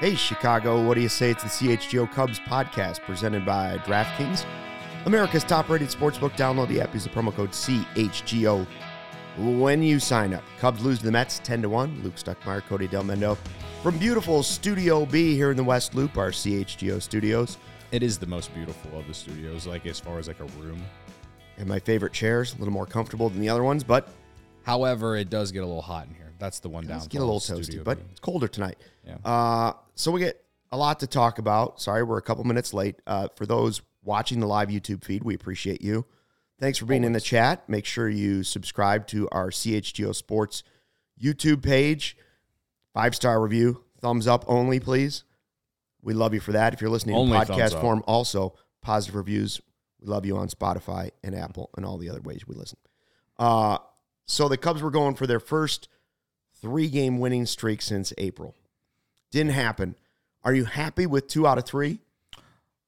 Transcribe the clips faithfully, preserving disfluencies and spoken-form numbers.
Hey, Chicago, what do you say? It's the C H G O Cubs podcast presented by DraftKings, America's top-rated sportsbook. Download the app. Use the promo code C H G O when you sign up. Cubs lose to the Mets ten to one. Luke Stuckmeyer, Cody Delmendo from beautiful Studio B here in the West Loop, our C H G O studios. It is the most beautiful of the studios, like as far as like a room. And my favorite chairs, a little more comfortable than the other ones, but... However, it does get a little hot in here. That's the one down. It's getting a little toasty, but it's colder tonight. Yeah. Uh, so we get a lot to talk about. Sorry, we're a couple minutes late. Uh, for those watching the live YouTube feed, we appreciate you. Thanks for being Always. in the chat. Make sure you subscribe to our C H G O Sports YouTube page. Five-star review. Thumbs up only, please. We love you for that. If you're listening only in podcast form, also positive reviews. We love you on Spotify and Apple and all the other ways we listen. Uh, so the Cubs were going for their first three-game winning streak since April. Didn't happen. Are you happy with two out of three?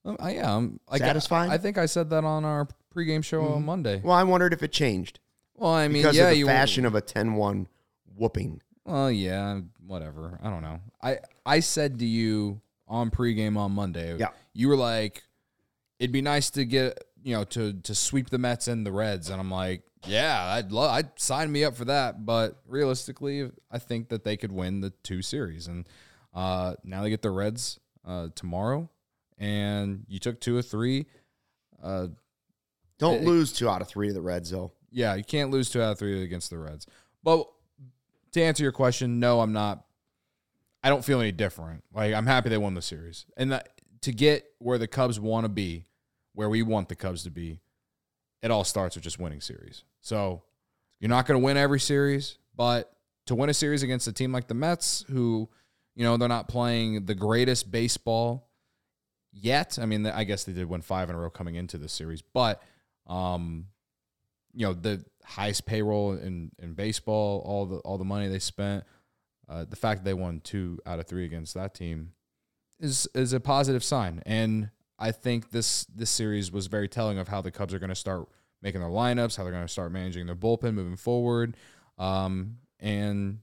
Um, I am. Like, Satisfied? I, I think I said that on our pregame show mm-hmm. on Monday. Well, I wondered if it changed. Well, I mean, because yeah, of the you fashion won't... of a ten one whooping. Well, yeah, whatever. I don't know. I, I said to you on pregame on Monday, yeah. you were like, it'd be nice to get, you know, to to sweep the Mets and the Reds. And I'm like, yeah, I'd love, I'd sign me up for that. But realistically, I think that they could win the two series. And uh, now they get the Reds uh, tomorrow. And you took two of three. Uh, Don't it, lose two out of three to the Reds, though. Yeah, you can't lose two out of three against the Reds. But to answer your question, no, I'm not. I don't feel any different. Like, I'm happy they won the series. And that, to get where the Cubs want to be, where we want the Cubs to be, it all starts with just winning series. So you're not going to win every series, but to win a series against a team like the Mets, who, you know, they're not playing the greatest baseball yet. I mean, I guess they did win five in a row coming into this series, but, um, you know, the highest payroll in, in baseball, all the all the money they spent, uh, the fact that they won two out of three against that team is is a positive sign. And I think this this series was very telling of how the Cubs are going to start making their lineups, how they're going to start managing their bullpen moving forward, um, and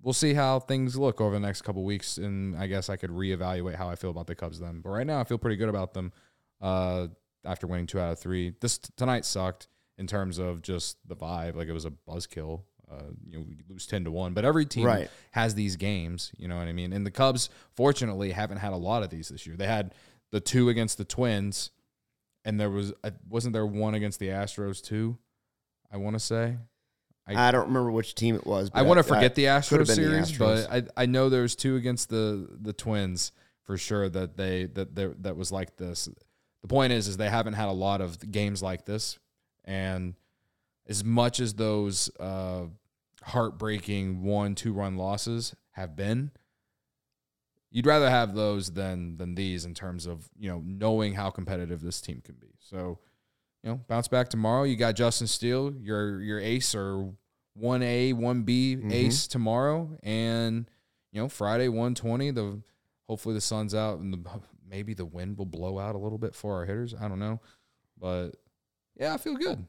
we'll see how things look over the next couple of weeks. And I guess I could reevaluate how I feel about the Cubs then. But right now, I feel pretty good about them uh, after winning two out of three. This tonight sucked in terms of just the vibe; like it was a buzzkill. Uh, you know, we lose ten to one, but every team right. has these games. You know what I mean? And the Cubs, fortunately, haven't had a lot of these this year. They had the two against the Twins, and there was a, wasn't there one against the Astros too? I want to say, I, I don't remember which team it was. But I want to forget I, the Astros series, the Astros. but I I know there was two against the, the Twins for sure that they that they, that was like this. The point is, is they haven't had a lot of games like this, and as much as those uh, heartbreaking one two run losses have been, you'd rather have those than than these in terms of, you know, knowing how competitive this team can be. So, you know, bounce back tomorrow. You got Justin Steele, your your ace or one A, one B mm-hmm. ace tomorrow. And, you know, Friday, one twenty, the hopefully the sun's out and the, maybe the wind will blow out a little bit for our hitters. I don't know. But, yeah, I feel good.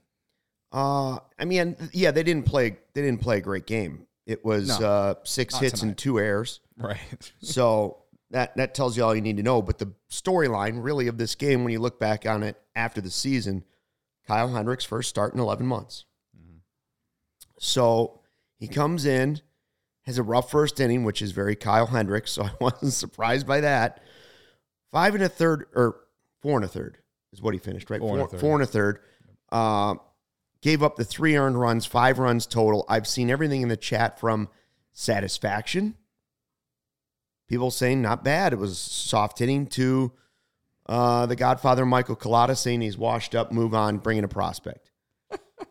Uh, I mean, yeah, they didn't play they didn't play a great game. It was no, uh, six hits tonight. and two errors. Right. So that, that tells you all you need to know. But the storyline, really, of this game, when you look back on it after the season, Kyle Hendricks' first start in eleven months. Mm-hmm. So he comes in, has a rough first inning, which is very Kyle Hendricks, so I wasn't surprised by that. Five and a third, or four and a third is what he finished, right? Four, four, and, a four and a third. Uh, Gave up the three earned runs, five runs total. I've seen everything in the chat from satisfaction, people saying not bad, it was soft hitting, to uh, the Godfather Michael Collada saying he's washed up, move on, bring in a prospect.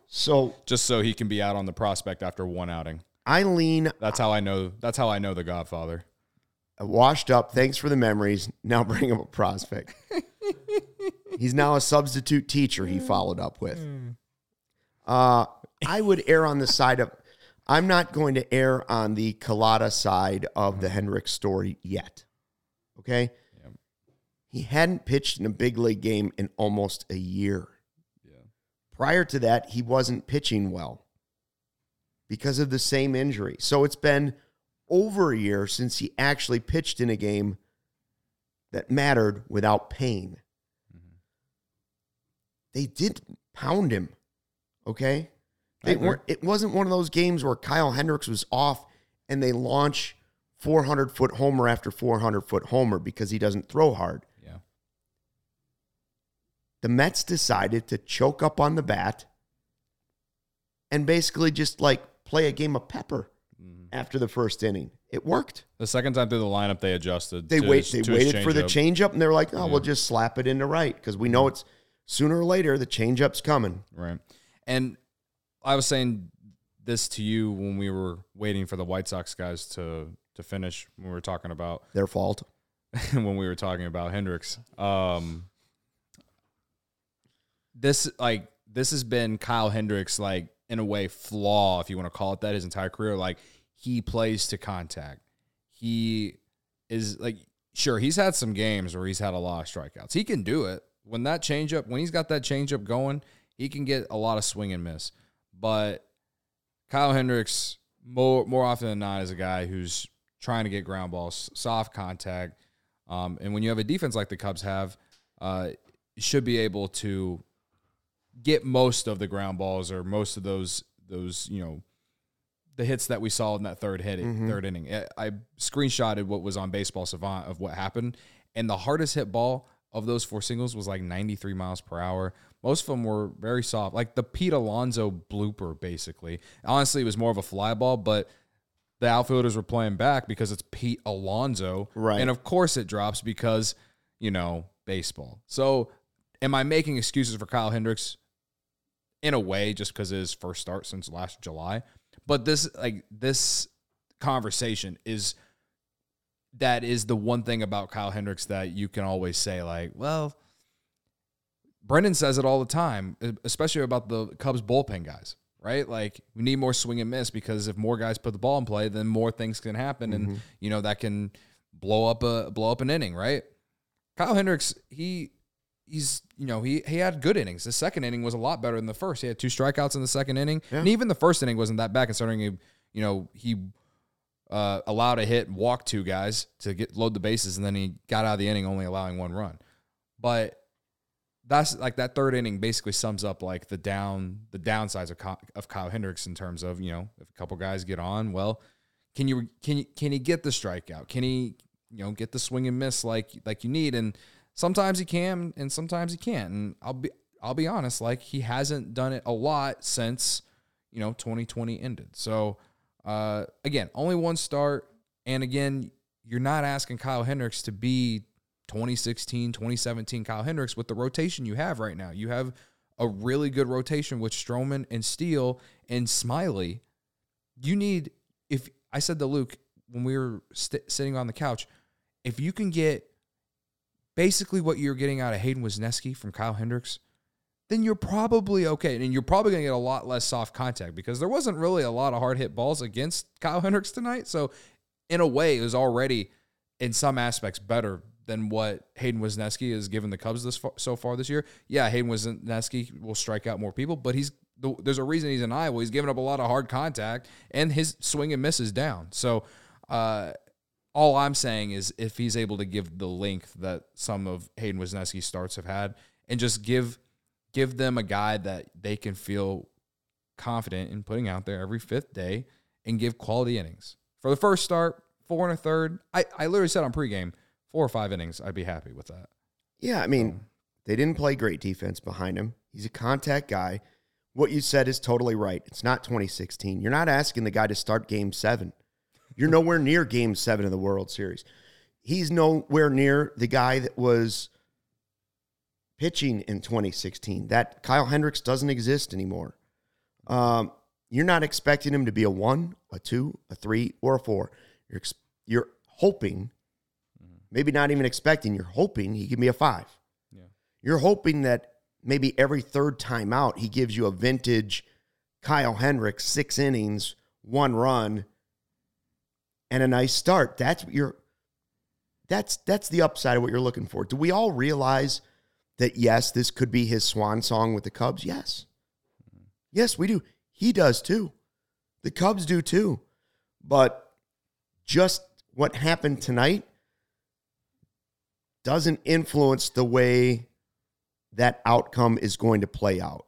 So just so he can be out on the prospect after one outing. I lean. That's how I know. That's how I know the Godfather. Washed up. Thanks for the memories. Now bring him a prospect. He's now a substitute teacher. He followed up with. Uh, I would err on the side of, I'm not going to err on the Collada side of the Hendricks story yet. Okay? Yeah. He hadn't pitched in a big league game in almost a year. Yeah. Prior to that, he wasn't pitching well because of the same injury. So it's been over a year since he actually pitched in a game that mattered without pain. Mm-hmm. They did pound him, okay? They weren't, it wasn't one of those games where Kyle Hendricks was off and they launch four hundred foot homer after four hundred foot homer because he doesn't throw hard. Yeah. The Mets decided to choke up on the bat and basically just like play a game of pepper mm-hmm. after the first inning. It worked. The second time through the lineup, they adjusted. They, to wait, his, they waited for the changeup and they were like, oh, yeah. we'll just slap it into right because we know it's sooner or later the changeup's coming. Right. And I was saying this to you when we were waiting for the White Sox guys to, to finish when we were talking about their fault when we were talking about Hendricks. Um, this, like, this has been Kyle Hendricks, like, in a way, flaw, if you want to call it that, his entire career. Like, he plays to contact. He is, like, sure, he's had some games where he's had a lot of strikeouts. He can do it. When that changeup, when he's got that changeup going, he can get a lot of swing and miss. But Kyle Hendricks, more more often than not, is a guy who's trying to get ground balls, soft contact. Um, and when you have a defense like the Cubs have, uh, should be able to get most of the ground balls or most of those, those you know, the hits that we saw in that third hit, mm-hmm. third inning. I, I screenshotted what was on Baseball Savant of what happened. And the hardest hit ball of those four singles was like ninety-three miles per hour. Most of them were very soft, like the Pete Alonso blooper, basically. Honestly, it was more of a fly ball, but the outfielders were playing back because it's Pete Alonso. Right. And, of course, it drops because, you know, baseball. So am I making excuses for Kyle Hendricks? In a way, just because of his first start since last July. But this, like, this conversation is that is the one thing about Kyle Hendricks that you can always say, like, well, Brendan says it all the time, especially about the Cubs bullpen guys, right? Like, we need more swing and miss because if more guys put the ball in play, then more things can happen. Mm-hmm. And, you know, that can blow up a blow up an inning, right? Kyle Hendricks, he he's, you know, he he had good innings. The second inning was a lot better than the first. He had two strikeouts in the second inning. Yeah. And even the first inning wasn't that bad considering, he, you know, he uh, allowed a hit and walked two guys to get load the bases. And then he got out of the inning only allowing one run. But that's like that third inning basically sums up like the down, the downsides of Kyle, of Kyle Hendricks in terms of, you know, if a couple guys get on, well, can you, can you, can he get the strikeout? Can he, you know, get the swing and miss like, like you need? And sometimes he can, and sometimes he can't. And I'll be, I'll be honest, like he hasn't done it a lot since, you know, twenty twenty ended. So, uh, again, only one start. And again, you're not asking Kyle Hendricks to be twenty sixteen, twenty seventeen Kyle Hendricks with the rotation you have right now. You have a really good rotation with Stroman and Steele and Smiley. You need, if I said to Luke when we were st- sitting on the couch, if you can get basically what you're getting out of Hayden Wesneski from Kyle Hendricks, then you're probably okay. And you're probably going to get a lot less soft contact because there wasn't really a lot of hard hit balls against Kyle Hendricks tonight. So in a way, it was already in some aspects better than what Hayden Wesneski has given the Cubs this far, so far this year. Yeah, Hayden Wesneski will strike out more people, but he's there's a reason he's in Iowa. He's giving up a lot of hard contact, and his swing and miss is down. So uh, all I'm saying is if he's able to give the length that some of Hayden Wesneski's starts have had and just give give them a guy that they can feel confident in putting out there every fifth day and give quality innings. For the first start, four and a third, I, I literally said on pregame, four or five innings, I'd be happy with that. Yeah, I mean, um, they didn't play great defense behind him. He's a contact guy. What you said is totally right. It's not twenty sixteen. You're not asking the guy to start game seven. You're nowhere near game seven of the World Series. He's nowhere near the guy that was pitching in twenty sixteen. That Kyle Hendricks doesn't exist anymore. Um, you're not expecting him to be a one, a two, a three, or a four. You're, ex- you're hoping... Maybe not even expecting. You're hoping he can be a five. Yeah. You're hoping that maybe every third time out, he gives you a vintage Kyle Hendricks, six innings, one run, and a nice start. That's what you're, that's, that's the upside of what you're looking for. Do we all realize that, yes, this could be his swan song with the Cubs? Yes. Mm-hmm. Yes, we do. He does too. The Cubs do too. But just what happened tonight doesn't influence the way that outcome is going to play out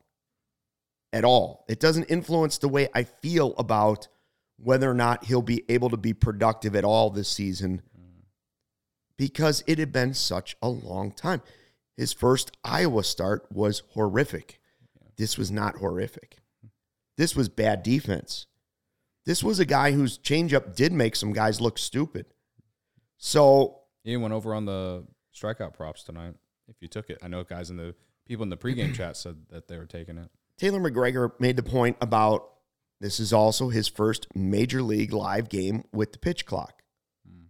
at all. It doesn't influence the way I feel about whether or not he'll be able to be productive at all this season, because it had been such a long time. His first Iowa start was horrific. This was not horrific. This was bad defense. This was a guy whose changeup did make some guys look stupid. So he went over on the strikeout props tonight. If you took it, I know guys in the people in the pregame chat said that they were taking it. Taylor McGregor made the point about this is also his first major league live game with the pitch clock. Hmm.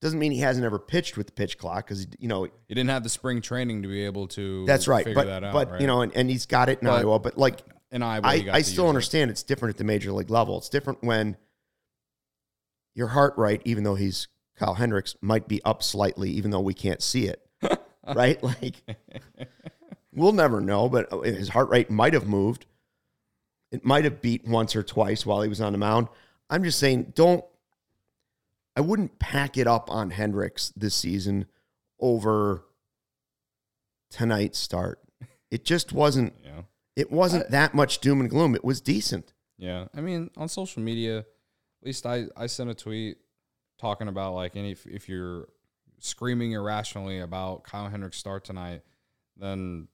Doesn't mean he hasn't ever pitched with the pitch clock, because you know he didn't have the spring training to be able to. That's right, figure but, that out. But right? you know, and, and he's got it in but, Iowa. But like in Iowa, I, I still understand it. It's different at the major league level. It's different when your heart rate, even though he's Kyle Hendricks, might be up slightly, even though we can't see it. Right, like we'll never know, but his heart rate might have moved. It might have beat once or twice while he was on the mound. I'm just saying, don't, I wouldn't pack it up on Hendricks this season over tonight's start. It just wasn't, yeah. it wasn't I, that much doom and gloom. It was decent. Yeah. I mean, on social media, at least I, I sent a tweet talking about like, any, if, if you're screaming irrationally about Kyle Hendricks' start tonight, then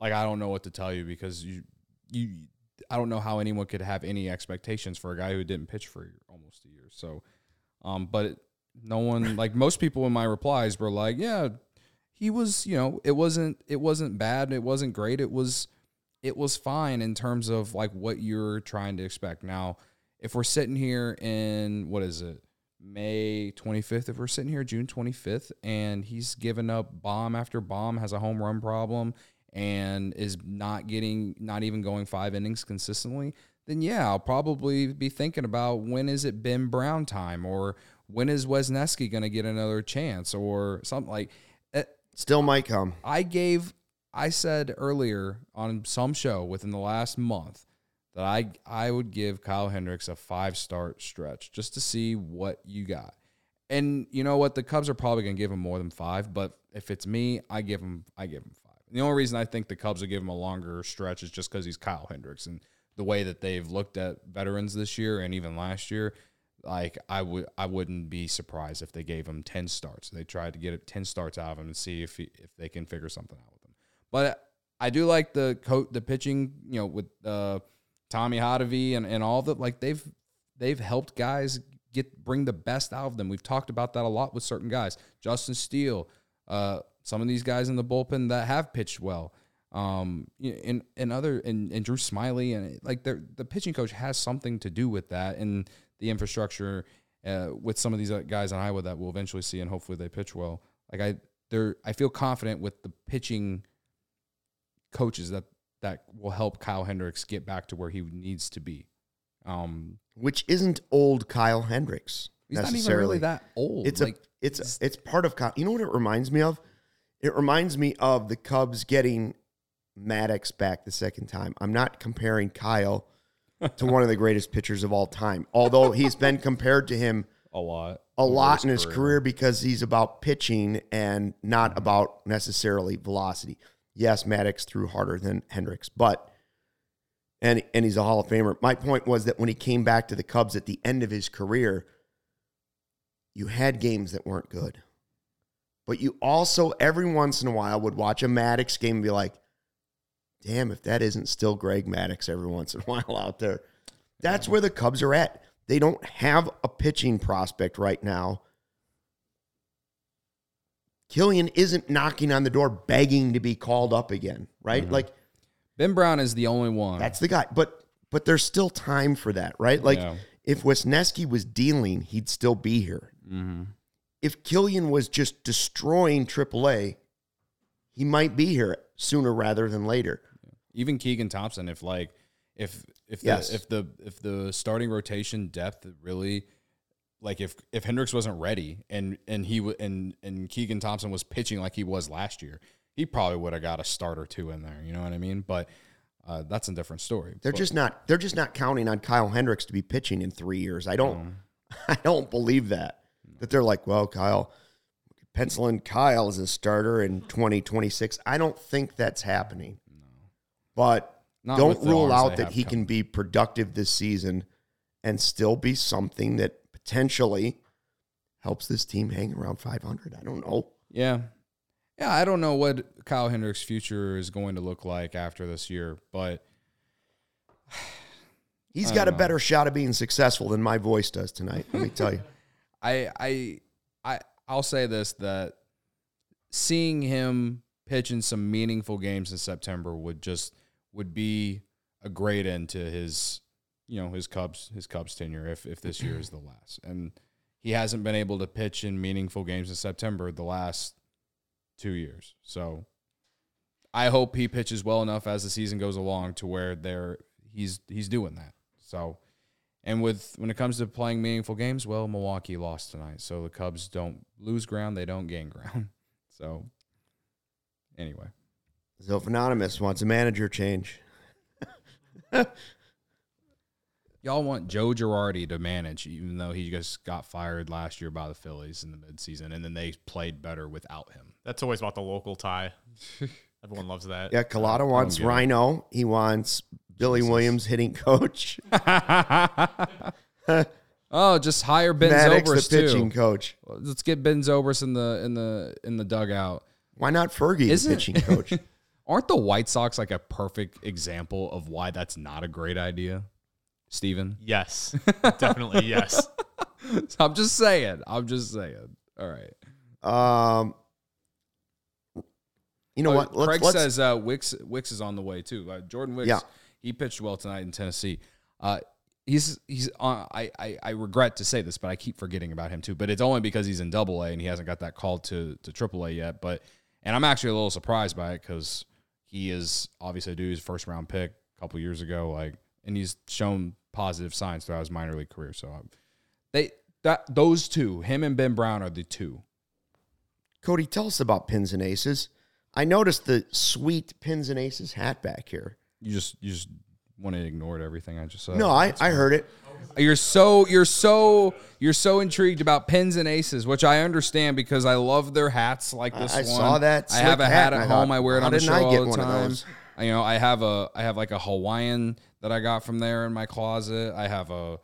like, I don't know what to tell you, because you, you, I don't know how anyone could have any expectations for a guy who didn't pitch for almost a year. So, um, but no one, like most people in my replies were like, yeah, he was, you know, it wasn't, it wasn't bad. It wasn't great. It was, it was fine in terms of like what you're trying to expect. Now, if we're sitting here in, what is it? May twenty-fifth, if we're sitting here June twenty-fifth, and he's given up bomb after bomb, has a home run problem, and is not getting, not even going five innings consistently, then yeah, I'll probably be thinking about when is it Ben Brown time, or when is Wesneski going to get another chance, or something like that. Still might come. I gave, I said earlier on some show within the last month that I I would give Kyle Hendricks a five-start stretch just to see what you got. And you know what? The Cubs are probably going to give him more than five, but if it's me, I give him I give him five. And the only reason I think the Cubs will give him a longer stretch is just because he's Kyle Hendricks. And the way that they've looked at veterans this year and even last year, like I, w- I wouldn't be surprised if they gave him ten starts. They tried to get ten starts out of him and see if he, if they can figure something out with him. But I do like the coat, the pitching, you know, with uh, – Tommy Hadavi and, and all the, like they've, they've helped guys get, bring the best out of them. We've talked about that a lot with certain guys, Justin Steele, uh, some of these guys in the bullpen that have pitched well, um, and, and other, and, and Drew Smiley, and like they're, the pitching coach has something to do with that. And the infrastructure uh, with some of these guys in Iowa that we'll eventually see, and hopefully they pitch well. Like I, they're, I feel confident with the pitching coaches that, that will help Kyle Hendricks get back to where he needs to be. Um, Which isn't old Kyle Hendricks. He's not even really that old. It's like, a, it's it's, it's part of Kyle. You know what it reminds me of? It reminds me of the Cubs getting Maddox back the second time. I'm not comparing Kyle to one of the greatest pitchers of all time, although he's been compared to him a lot, a lot in his career, because he's about pitching and not about necessarily velocity. Yes, Maddox threw harder than Hendricks, but and and he's a Hall of Famer. My point was that when he came back to the Cubs at the end of his career, you had games that weren't good. But you also, every once in a while, would watch a Maddox game and be like, damn, if that isn't still Greg Maddux every once in a while out there. That's where the Cubs are at. They don't have a pitching prospect right now. Killian isn't knocking on the door begging to be called up again, right? Mm-hmm. Like Ben Brown is the only one. That's the guy. But but there's still time for that, right? Like yeah. If Wesneski was dealing, he'd still be here. Mm-hmm. If Killian was just destroying Triple-A, he might be here sooner rather than later. Even Keegan Thompson, if like if if the, yes. if the if the starting rotation depth really. Like if, if Hendricks wasn't ready and and he w- and and Keegan Thompson was pitching like he was last year, he probably would have got a start or two in there. You know what I mean? But uh, that's a different story. They're but, just not they're just not counting on Kyle Hendricks to be pitching in three years. I don't um, I don't believe that that they're like, well, Kyle penciling Kyle as a starter in twenty twenty-six. I don't think that's happening. No. But Not don't rule out that he come. can be productive this season and still be something that potentially helps this team hang around five hundred. I don't know. Yeah. Yeah, I don't know what Kyle Hendricks' future is going to look like after this year, but he's got a know. better shot of being successful than my voice does tonight, let me tell you. I, I, I, I'll say this, that seeing him pitch in some meaningful games in September would just would be a great end to his, you know, his Cubs his Cubs tenure if if this year is the last. And he hasn't been able to pitch in meaningful games in September the last two years. So I hope he pitches well enough as the season goes along to where there he's he's doing that. So, and with when it comes to playing meaningful games, well, Milwaukee lost tonight, so the Cubs don't lose ground; they don't gain ground. So, anyway, so if Anonymous wants a manager change, y'all want Joe Girardi to manage, even though he just got fired last year by the Phillies in the midseason, and then they played better without him. That's always about the local tie. Everyone loves that. Yeah, Collado wants Rhino. It. He wants Billy Jesus. Williams hitting coach. Oh, just hire Ben Maddox, Zobrist the pitching too. Coach. Let's get Ben Zobrist in the in the in the dugout. Why not Fergie Isn't, the pitching coach? Aren't the White Sox like a perfect example of why that's not a great idea, Steven? Yes, definitely yes. So I'm just saying. I'm just saying. All right. Um. You know oh, what? Let's, Craig let's, says uh, Wicks Wicks is on the way too. Uh, Jordan Wicks, yeah. He pitched well tonight in Tennessee. Uh, he's he's. On, I, I I regret to say this, but I keep forgetting about him too. But it's only because he's in Double A and he hasn't got that call to to Triple A yet. But and I'm actually a little surprised by it because he is obviously a dude's first round pick a couple years ago. Like, and he's shown positive signs throughout his minor league career. So um, they that those two, him and Ben Brown, are the two. Cody, tell us about Pins and Aces. I noticed the sweet Pins and Aces hat back here. You just you just want to ignore everything I just said. No, I, I heard it. You're so you're so you're so intrigued about Pins and Aces, which I understand because I love their hats like this I, one. I saw that. I have a hat, hat at home. Thought, I wear it on the show I all the time. I, you know, I have a I have like a Hawaiian that I got from there in my closet. I have a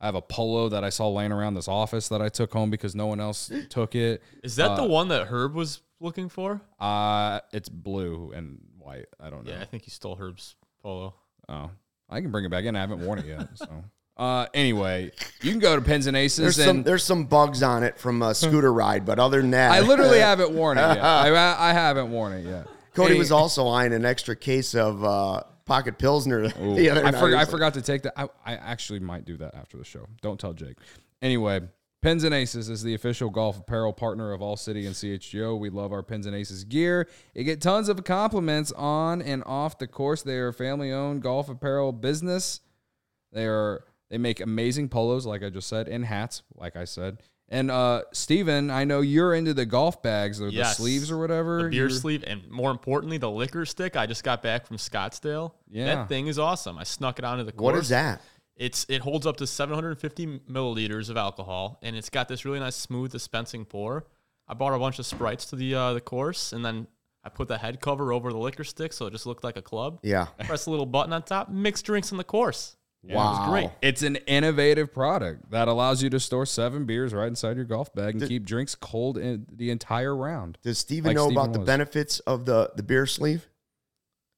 I have a polo that I saw laying around this office that I took home because no one else took it. Is that uh, the one that Herb was looking for? Uh, it's blue and white. I don't know. Yeah, I think he stole Herb's polo. Oh, I can bring it back in. I haven't worn it yet. So, uh, anyway, you can go to Pins and Aces. There's, and some, there's some bugs on it from a scooter ride, but other than that, I literally haven't worn it yet. I, I haven't worn it yet. Cody hey. was also eyeing an extra case of uh, pocket pilsner Ooh, the other night. I, for, I forgot to take that. I, I actually might do that after the show. Don't tell Jake. Anyway. Pins and Aces is the official golf apparel partner of All City and C H G O. We love our Pins and Aces gear. You get tons of compliments on and off the course. They are a family-owned golf apparel business. They are they make amazing polos, like I just said, and hats, like I said. And uh, Steven, I know you're into the golf bags or yes. the sleeves or whatever. The beer you're... sleeve, and more importantly, the liquor stick. I just got back from Scottsdale. Yeah, that thing is awesome. I snuck it onto the course. What is that? It's It holds up to seven hundred fifty milliliters of alcohol, and it's got this really nice smooth dispensing pour. I brought a bunch of Sprites to the uh, the course, and then I put the head cover over the liquor stick so it just looked like a club. Yeah. Press a little button on top, mix drinks on the course. Yeah, wow. It was great. It's an innovative product that allows you to store seven beers right inside your golf bag and Did, keep drinks cold in the entire round. Does Steven like know Steven about was. the benefits of the, the beer sleeve?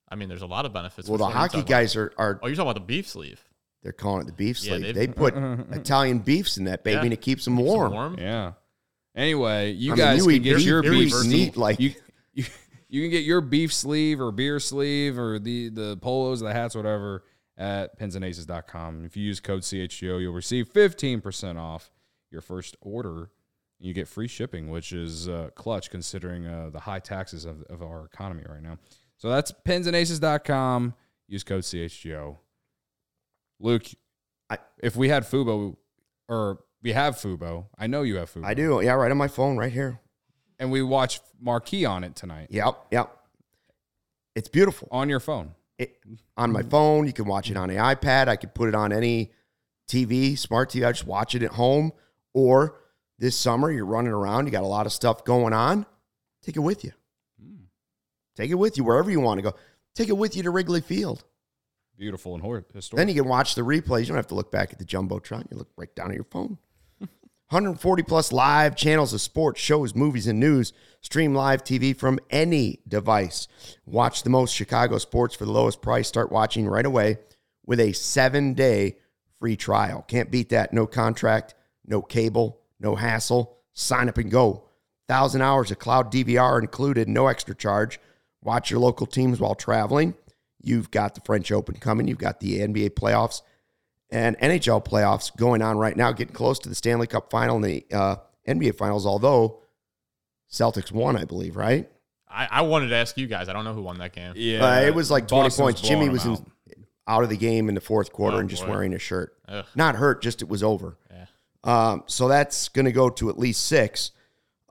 I mean, there's a lot of benefits. Well, the hockey guys are, are... Oh, you're talking about the beef sleeve. They're calling it the beef sleeve. Yeah, they put Italian beefs in that baby, yeah, and it keeps them keeps warm. warm. Yeah. Anyway, you I guys mean, you can get beef, your beef sleeve. Like you, you, you can get your beef sleeve or beer sleeve or the the polos, the hats, whatever at pins and aces dot com. If you use code C H G O, you'll receive fifteen percent off your first order. You get free shipping, which is uh, clutch considering uh, the high taxes of, of our economy right now. So that's pins and aces dot com. Use code C H G O. Luke, I, if we had Fubo, or we have Fubo, I know you have Fubo. I do, yeah, right on my phone, right here. And we watched Marquee on it tonight. Yep, yep. It's beautiful. On your phone. It, on my phone, you can watch it on the iPad. I could put it on any T V, smart T V. I just watch it at home, or this summer, you're running around, you got a lot of stuff going on, take it with you. Mm. Take it with you wherever you want to go. Take it with you to Wrigley Field. Beautiful and historic. Then you can watch the replays. You don't have to look back at the Jumbotron. You look right down at your phone. one hundred forty plus live channels of sports, shows, movies, and news. Stream live T V from any device. Watch the most Chicago sports for the lowest price. Start watching right away with a seven-day free trial. Can't beat that. No contract, no cable, no hassle. Sign up and go. Thousand hours of cloud D V R included, no extra charge. Watch your local teams while traveling. You've got the French Open coming. You've got the N B A playoffs and N H L playoffs going on right now, getting close to the Stanley Cup final and the uh, N B A finals, although Celtics won, I believe, right? I, I wanted to ask you guys. I don't know who won that game. Yeah, uh, it was like Boston's twenty points. Jimmy was out. In, out of the game in the fourth quarter oh, and just boy. wearing a shirt. Ugh. Not hurt, just it was over. Yeah. Um, so that's going to go to at least six.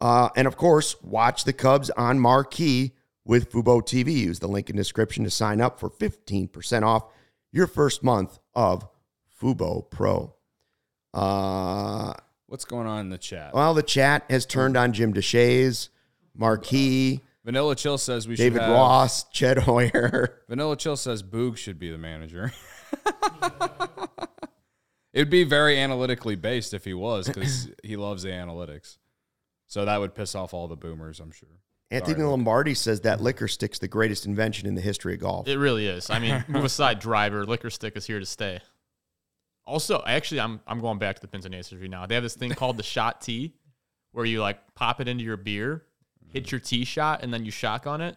Uh, and, of course, watch the Cubs on Marquee with Fubo T V. Use the link in the description to sign up for fifteen percent off your first month of Fubo Pro. Uh, What's going on in the chat? Well, the chat has turned on Jim Deshays, Marquee. Vanilla Chill says we should David have... David Ross, Jed Hoyer. Vanilla Chill says Boog should be the manager. It would be very analytically based if he was, because he loves the analytics. So that would piss off all the boomers, I'm sure. Anthony Sorry, Lombardi Luke. says that liquor stick's the greatest invention in the history of golf. It really is. I mean, move aside, driver. Liquor stick is here to stay. Also, actually, I'm I'm going back to the Pins and Aces review now. They have this thing called the shot tee, where you like pop it into your beer, hit your tee shot, and then you shotgun it.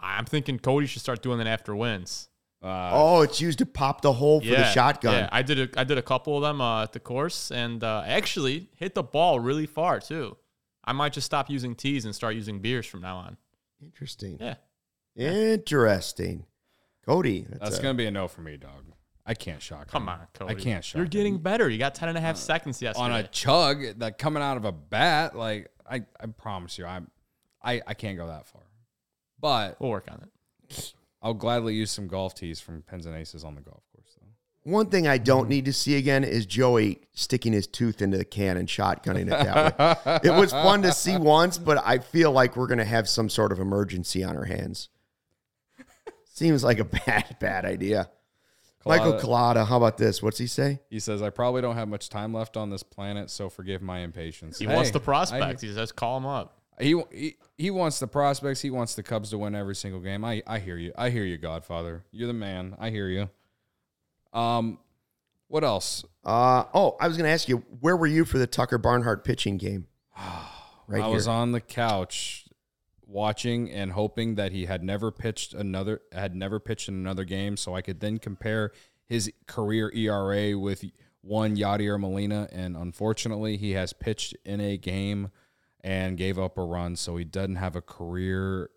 I'm thinking Cody should start doing that after wins. Uh, oh, it's used to pop the hole for yeah, the shotgun. Yeah, I did a I did a couple of them uh, at the course, and uh, actually hit the ball really far too. I might just stop using teas and start using beers from now on. Interesting. Yeah. Interesting. Cody. That's, that's going to be a no for me, dog. I can't shock Come him. on, Cody. I can't shock You're getting him. better. You got ten and a half uh, seconds yesterday. On a chug, like coming out of a bat, like, I, I promise you, I'm, I I can't go that far. But we'll work on it. I'll gladly use some golf tees from Pins and Aces on the golf course, though. One thing I don't need to see again is Joey sticking his tooth into the can and shotgunning it that way. It was fun to see once, but I feel like we're going to have some sort of emergency on our hands. Seems like a bad, bad idea. Collada. Michael Collada, how about this? What's he say? He says, I probably don't have much time left on this planet, so forgive my impatience. He hey, wants the prospects. I, he says, call him up. He, he he wants the prospects. He wants the Cubs to win every single game. I, I hear you. I hear you, Godfather. You're the man. I hear you. Um, what else? Uh, oh, I was going to ask you, where were you for the Tucker Barnhart pitching game? Right I here. was on the couch watching and hoping that he had never pitched another, had never pitched in another game. So I could then compare his career E R A with one Yadier Molina. And unfortunately he has pitched in a game and gave up a run. So he doesn't have a career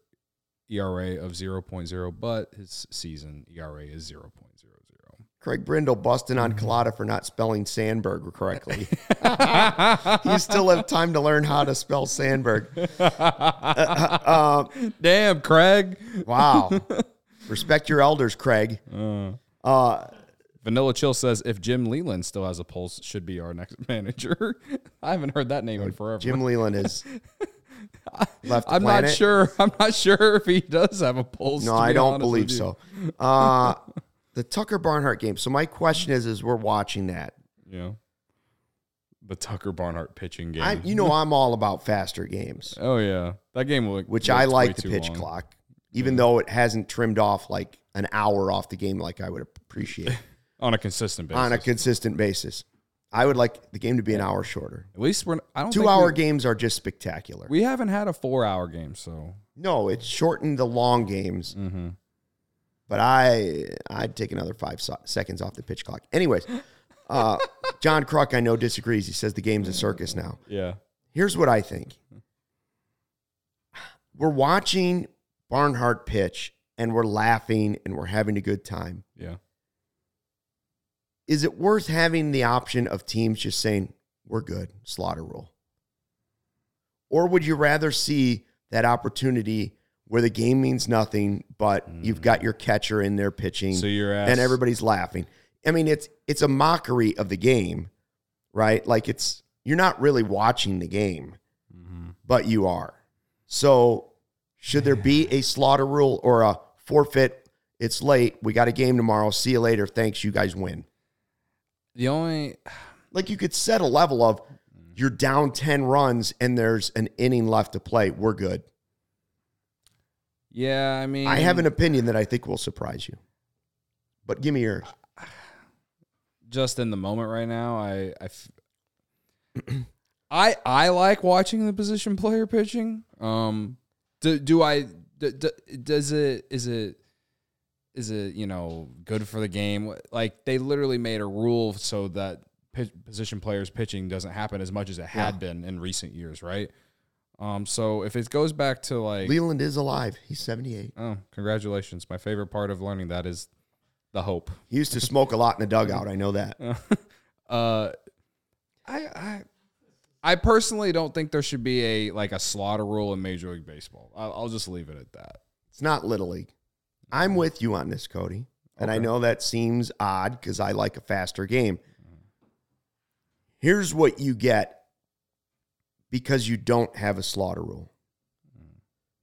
E R A of zero point zero, but his season E R A is zero point zero. Craig Brindle busting on Collada for not spelling Sandberg correctly. You still have time to learn how to spell Sandberg. Uh, uh, uh, Damn, Craig. Wow. Respect your elders, Craig. Uh, uh, Vanilla Chill says, if Jim Leland still has a pulse, should be our next manager. I haven't heard that name in forever. Jim Leland is... Left I'm planet. not sure. I'm not sure if he does have a pulse. No, I don't believe so. Uh The Tucker Barnhart game. So my question is, is we're watching that. Yeah. The Tucker Barnhart pitching game. I, you know, I'm all about faster games. Oh, yeah. That game will. Which I like the pitch long. clock, even yeah. though it hasn't trimmed off like an hour off the game like I would appreciate. On a consistent basis. On a consistent basis. I would like the game to be an hour shorter. At least we're I don't Two think hour games are just spectacular. We haven't had a four hour game, so. No, it's shortened the long games. Mm-hmm. But I, I'd take another five so- seconds off the pitch clock. Anyways, uh, John Kruk, I know, disagrees. He says the game's a circus now. Yeah. Here's what I think. We're watching Barnhart pitch, and we're laughing, and we're having a good time. Yeah. Is it worth having the option of teams just saying, we're good, slaughter rule? Or would you rather see that opportunity where the game means nothing, but mm. you've got your catcher in there pitching, so you're ass- and everybody's laughing. I mean, it's it's a mockery of the game, right? Like it's you're not really watching the game, mm-hmm. but you are. So should there be a slaughter rule or a forfeit? It's late. We got a game tomorrow. See you later. Thanks. You guys win. The only... Like you could set a level of you're down ten runs and there's an inning left to play. We're good. Yeah, I mean... I have an opinion that I think will surprise you. But give me yours. Just in the moment right now, I... I f- I I like watching the position player pitching. Um, do, do I? Do, does it? Is it? Is it? You know, good for the game? Like they literally made a rule so that pitch, position players pitching doesn't happen as much as it had yeah. been in recent years, right? Um, so if it goes back to like Leland is alive, he's seventy-eight. Oh, congratulations! My favorite part of learning that is the hope. He used to smoke a lot in the dugout. I know that. uh, I I. I personally don't think there should be a like a slaughter rule in Major League Baseball. I'll, I'll just leave it at that. It's not Little League. I'm with you on this, Cody. And okay. I know that seems odd because I like a faster game. Here's what you get because you don't have a slaughter rule.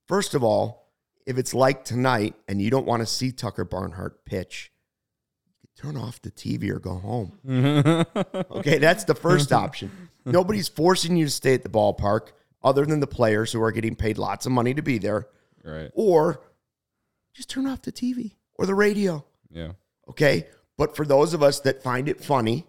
First of all, if it's like tonight and you don't want to see Tucker Barnhart pitch, turn off the T V or go home. Okay, that's the first option. Nobody's forcing you to stay at the ballpark other than the players who are getting paid lots of money to be there. Right. Or just turn off the T V or the radio. Yeah. Okay, but for those of us that find it funny,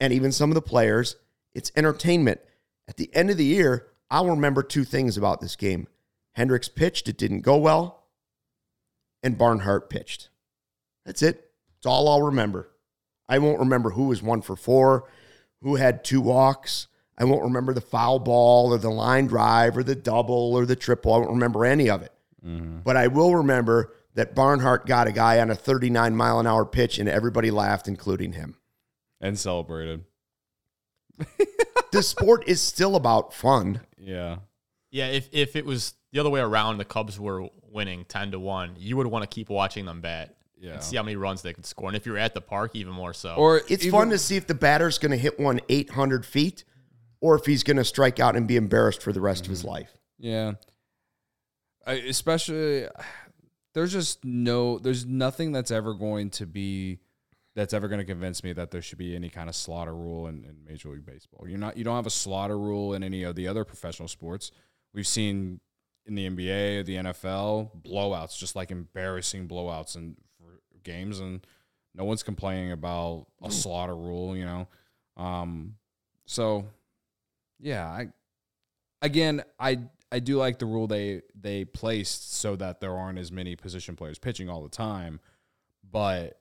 and even some of the players, it's entertainment. At the end of the year, I'll remember two things about this game. Hendricks pitched, it didn't go well, and Barnhart pitched. That's it. It's all I'll remember. I won't remember who was one for four, who had two walks. I won't remember the foul ball or the line drive or the double or the triple. I won't remember any of it. Mm-hmm. But I will remember that Barnhart got a guy on a thirty-nine mile an hour pitch and everybody laughed, including him. And celebrated. The sport is still about fun. Yeah. Yeah, if, if it was the other way around, the Cubs were winning ten to one, you would want to keep watching them bat. Yeah. And see how many runs they can score. And if you're at the park, even more so. Or it's even fun to see if the batter's going to hit one eight hundred feet or if he's going to strike out and be embarrassed for the rest mm-hmm. of his life. Yeah. I, especially, there's just no, there's nothing that's ever going to be, that's ever going to convince me that there should be any kind of slaughter rule in, in Major League Baseball. You're not, you don't have a slaughter rule in any of the other professional sports. We've seen in the N B A, the N F L, blowouts, just like embarrassing blowouts and games, and no one's complaining about a slaughter rule, you know. Um, so yeah, I again, I I do like the rule they they placed so that there aren't as many position players pitching all the time. But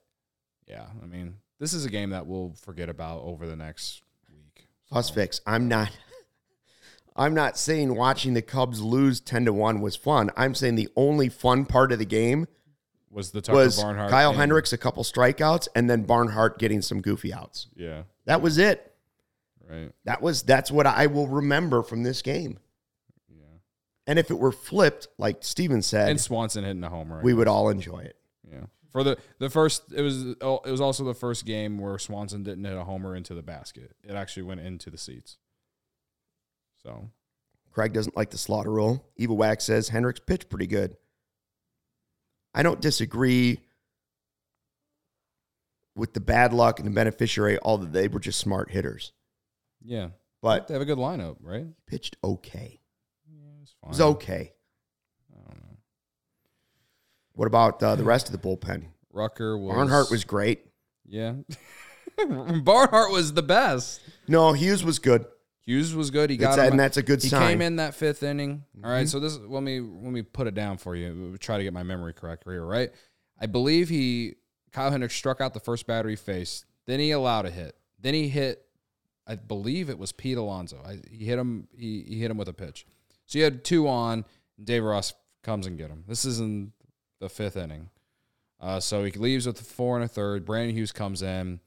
yeah, I mean, this is a game that we'll forget about over the next week. So. Plus, fix. I'm not. I'm not saying watching the Cubs lose ten to one was fun. I'm saying the only fun part of the game. Was the Tucker was Barnhart Kyle game. Hendricks a couple strikeouts and then Barnhart getting some goofy outs. Yeah, that was it. Right. That was that's what I will remember from this game. Yeah. And if it were flipped, like Steven said, and Swanson hitting a homer, we would all enjoy it. Yeah. For the, the first, it was it was also the first game where Swanson didn't hit a homer into the basket. It actually went into the seats. So, Craig doesn't like the slaughter rule. Evil Wax says Hendricks pitched pretty good. I don't disagree with the bad luck and the beneficiary, although they were just smart hitters. Yeah. But they have a good lineup, right? Pitched okay. Yeah, it was fine. It was okay. I don't know. What about uh, the rest of the bullpen? Rucker was... Barnhart was great. Yeah. Barnhart was the best. No, Hughes was good. Hughes was good. He got it's, him, and that's a good he sign. He came in that fifth inning. All right, mm-hmm. so this let me let me put it down for you. We'll try to get my memory correct here, right? I believe he Kyle Hendricks struck out the first batter he faced. Then he allowed a hit. Then he hit, I believe it was Pete Alonso. I, he hit him. He, he hit him with a pitch. So you had two on. And David Ross comes and get him. This is in the fifth inning. Uh, so he leaves with four and a third. Brandon Hughes comes in.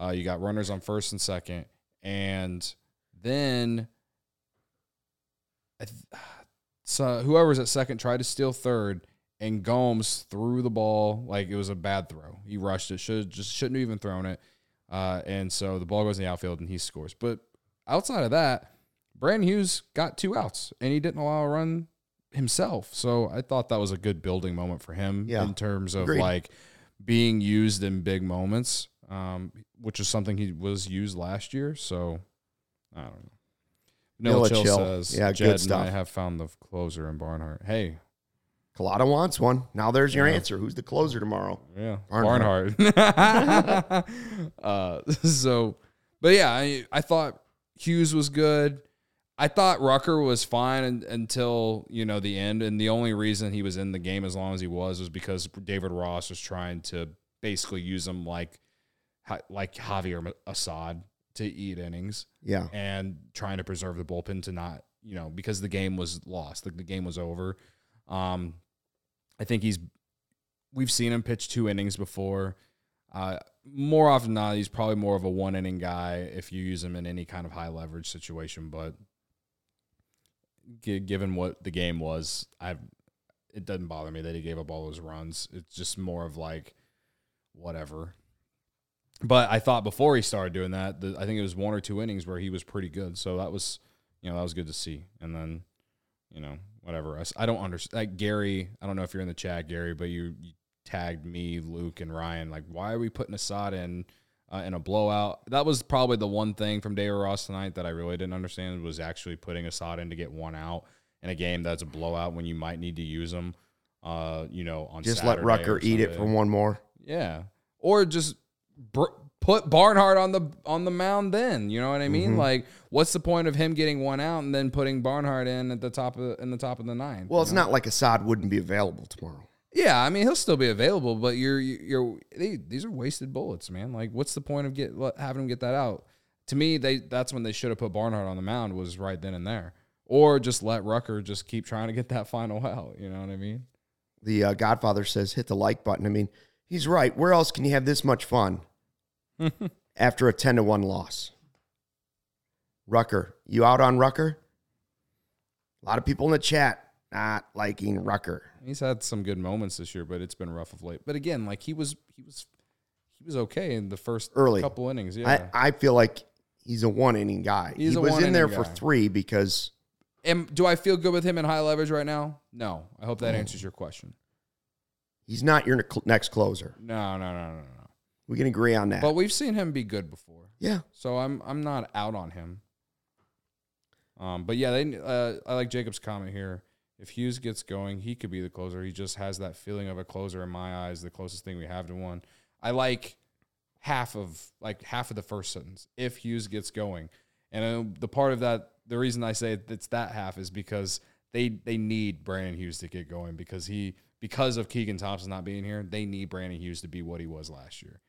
Uh, you got runners on first and second, and Then, so whoever's at second tried to steal third, and Gomes threw the ball like it was a bad throw. He rushed it; should just shouldn't have even thrown it. Uh, and so the ball goes in the outfield, and he scores. But Outside of that, Brandon Hughes got two outs, and he didn't allow a run himself. So I thought that was a good building moment for him yeah. in terms of Agreed. like being used in big moments, um, which is something he was used last year. So I don't know. Noah Chill says, yeah, Jed good stuff. And I have found the closer in Barnhart. Hey. Colada wants one. Now there's your yeah. answer. Who's the closer tomorrow? Yeah. Barnhart. Barnhart. uh, so, but yeah, I, I thought Hughes was good. I thought Rucker was fine and, until, you know, the end. And the only reason he was in the game as long as he was was because David Ross was trying to basically use him like, like Javier Assad. To eat innings, yeah, and trying to preserve the bullpen to not, you know, because the game was lost, the, the game was over. Um, I think he's, we've seen him pitch two innings before. Uh, more often than not, he's probably more of a one inning guy if you use him in any kind of high leverage situation. But g- given what the game was, I've it doesn't bother me that he gave up all those runs. It's just more of like whatever. But I thought before he started doing that, the, I think it was one or two innings where he was pretty good. So that was, you know, that was good to see. And then, you know, whatever. I, I don't understand. Like Gary, I don't know if you're in the chat, Gary, but you, you tagged me, Luke, and Ryan. Like, why are we putting Assad in uh, in a blowout? That was probably the one thing from David Ross tonight that I really didn't understand was actually putting Assad in to get one out in a game that's a blowout when you might need to use him. Uh, you know, on just Saturday let Rucker eat it for one more. Yeah, or just. Put Barnhart on the on the mound then, you know what I mean? Mm-hmm. Like, what's the point of him getting one out and then putting Barnhart in at the top of the, in the top of the ninth? Well, it's know? not like Assad wouldn't be available tomorrow. Yeah, I mean he'll still be available, but you're you're they, these are wasted bullets, man. Like, what's the point of get having him get that out? To me, they that's when they should have put Barnhart on the mound was right then and there, or just let Rucker just keep trying to get that final out. You know what I mean? The uh, Godfather says hit the like button. I mean. He's right. Where else can you have this much fun after a ten to one loss? Rucker. You out on Rucker? A lot of people in the chat not liking Rucker. He's had some good moments this year, but it's been rough of late. But again, like he was he was he was okay in the first Early. couple innings. Yeah. I, I feel like he's a one inning guy. He's he a was in there guy. for three because and do I feel good with him in high leverage right now? No. I hope that oh. answers your question. He's not your next closer. No, no, no, no, no. We can agree on that. But we've seen him be good before. Yeah. So I'm I'm not out on him. Um, but yeah, they. Uh, I like Jacob's comment here. If Hughes gets going, he could be the closer. He just has that feeling of a closer in my eyes, the closest thing we have to one. I like half of like half of the first sentence. If Hughes gets going, and the part of that, the reason I say it's that half is because they they need Brandon Hughes to get going because he. Because of Keegan Thompson not being here, they need Brandon Hughes to be what he was last year.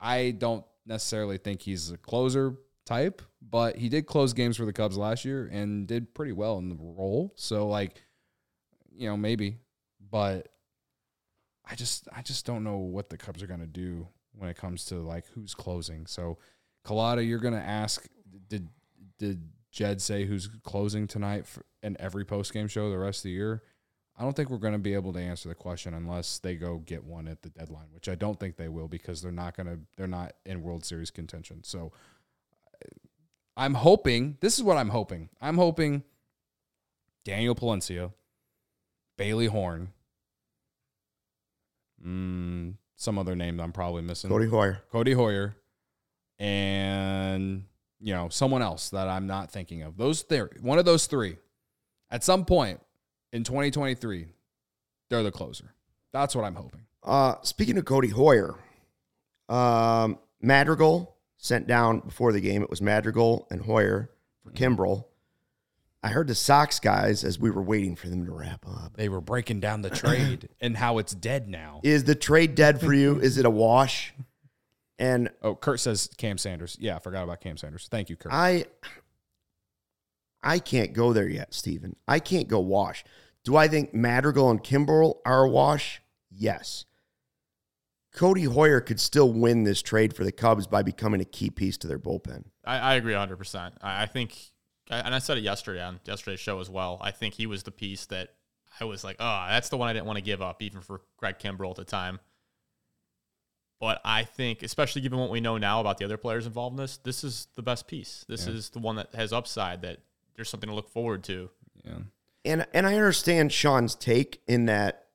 I don't necessarily think he's a closer type, but he did close games for the Cubs last year and did pretty well in the role. So, like, you know, maybe. But I just I just don't know what the Cubs are going to do when it comes to, like, who's closing. So, Colada, you're going to ask, did did Jed say who's closing tonight for, in every postgame show the rest of the year? I don't think we're going to be able to answer the question unless they go get one at the deadline, which I don't think they will because they're not going to they're not in World Series contention. So I'm hoping this is what I'm hoping. I'm hoping Daniel Palencia, Bailey Horn, mm, some other name that I'm probably missing. Codi Heuer. Codi Heuer and you know, someone else that I'm not thinking of. Those there one of those three at some point in twenty twenty-three, they're the closer. That's what I'm hoping. Uh, speaking of Codi Heuer, um, Madrigal sent down before the game. It was Madrigal and Hoyer for Kimbrel. I heard the Sox guys, as we were waiting for them to wrap up, they were breaking down the trade and how it's dead now. Is the trade dead for you? Is it a wash? And oh, Kurt says Cam Sanders. Yeah, I forgot about Cam Sanders. Thank you, Kurt. I... I can't go there yet, Steven. I can't go wash. Do I think Madrigal and Kimbrel are a wash? Yes. Codi Heuer could still win this trade for the Cubs by becoming a key piece to their bullpen. I, I agree one hundred percent. I, I think, and I said it yesterday on yesterday's show as well, I think he was the piece that I was like, oh, that's the one I didn't want to give up, even for Greg Kimbrel at the time. But I think, especially given what we know now about the other players involved in this, this is the best piece. This yeah. is the one that has upside, that there's something to look forward to. Yeah. And and I understand Sean's take in that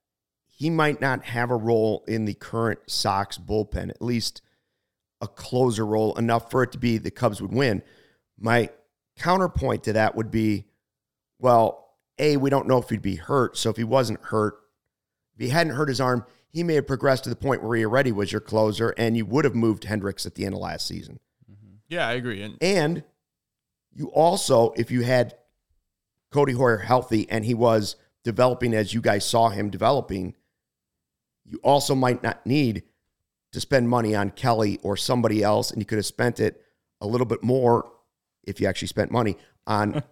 he might not have a role in the current Sox bullpen, at least a closer role, enough for it to be the Cubs would win. My counterpoint to that would be, well, A, we don't know if he'd be hurt. So if he wasn't hurt, if he hadn't hurt his arm, he may have progressed to the point where he already was your closer, and you would have moved Hendricks at the end of last season. Mm-hmm. Yeah, I agree. And-, and you also, if you had Codi Heuer healthy and he was developing as you guys saw him developing, you also might not need to spend money on Kelly or somebody else, and you could have spent it a little bit more if you actually spent money on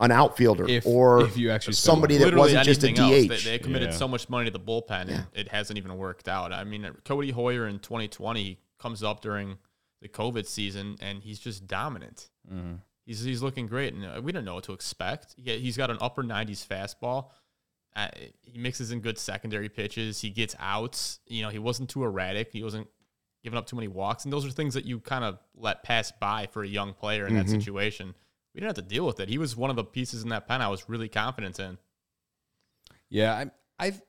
an outfielder if, or if you actually somebody that wasn't just a D H. Else, they, they committed yeah. so much money to the bullpen, and yeah. it hasn't even worked out. I mean, Codi Heuer in twenty twenty comes up during the COVID season, and he's just dominant. Mm-hmm. He's he's looking great, and we don't know what to expect. He's got an upper nineties fastball. Uh, he mixes in good secondary pitches. He gets outs. You know, he wasn't too erratic. He wasn't giving up too many walks, and those are things that you kind of let pass by for a young player in mm-hmm. that situation. We didn't have to deal with it. He was one of the pieces in that pen I was really confident in. Yeah, I'm, I've.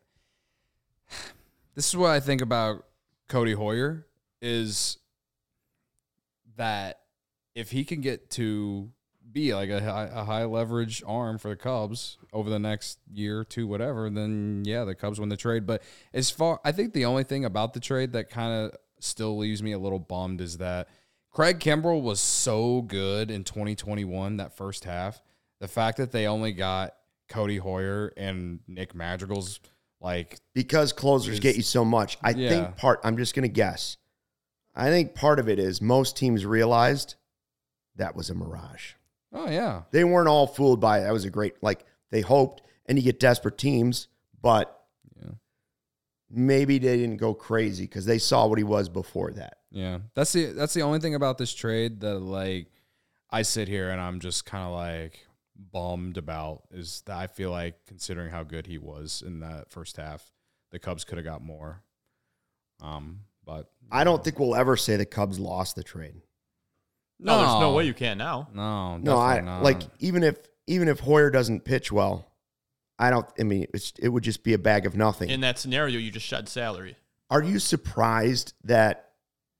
This is what I think about Codi Heuer, is that if he can get to be like a high, a high leverage arm for the Cubs over the next year or two, whatever, then yeah, the Cubs win the trade. But as far, I think the only thing about the trade that kind of still leaves me a little bummed is that Craig Kimbrell was so good in twenty twenty-one, that first half. The fact that they only got Codi Heuer and Nick Madrigal's, like... Because closers is, get you so much. I yeah. think part... I'm just going to guess. I think part of it is most teams realized that was a mirage. Oh, yeah. They weren't all fooled by it. That was a great... Like, they hoped, and you get desperate teams, but yeah. maybe they didn't go crazy because they saw what he was before that. Yeah, that's the that's the only thing about this trade that, like, I sit here and I'm just kind of, like, bummed about, is that I feel like, considering how good he was in that first half, the Cubs could have got more. Um, but I don't know. think we'll ever say the Cubs lost the trade. No, no there's no way you can now. No, no, I not. like even if even if Heuer doesn't pitch well, I don't. I mean, it's, it would just be a bag of nothing. In that scenario, you just shed salary. Are you surprised that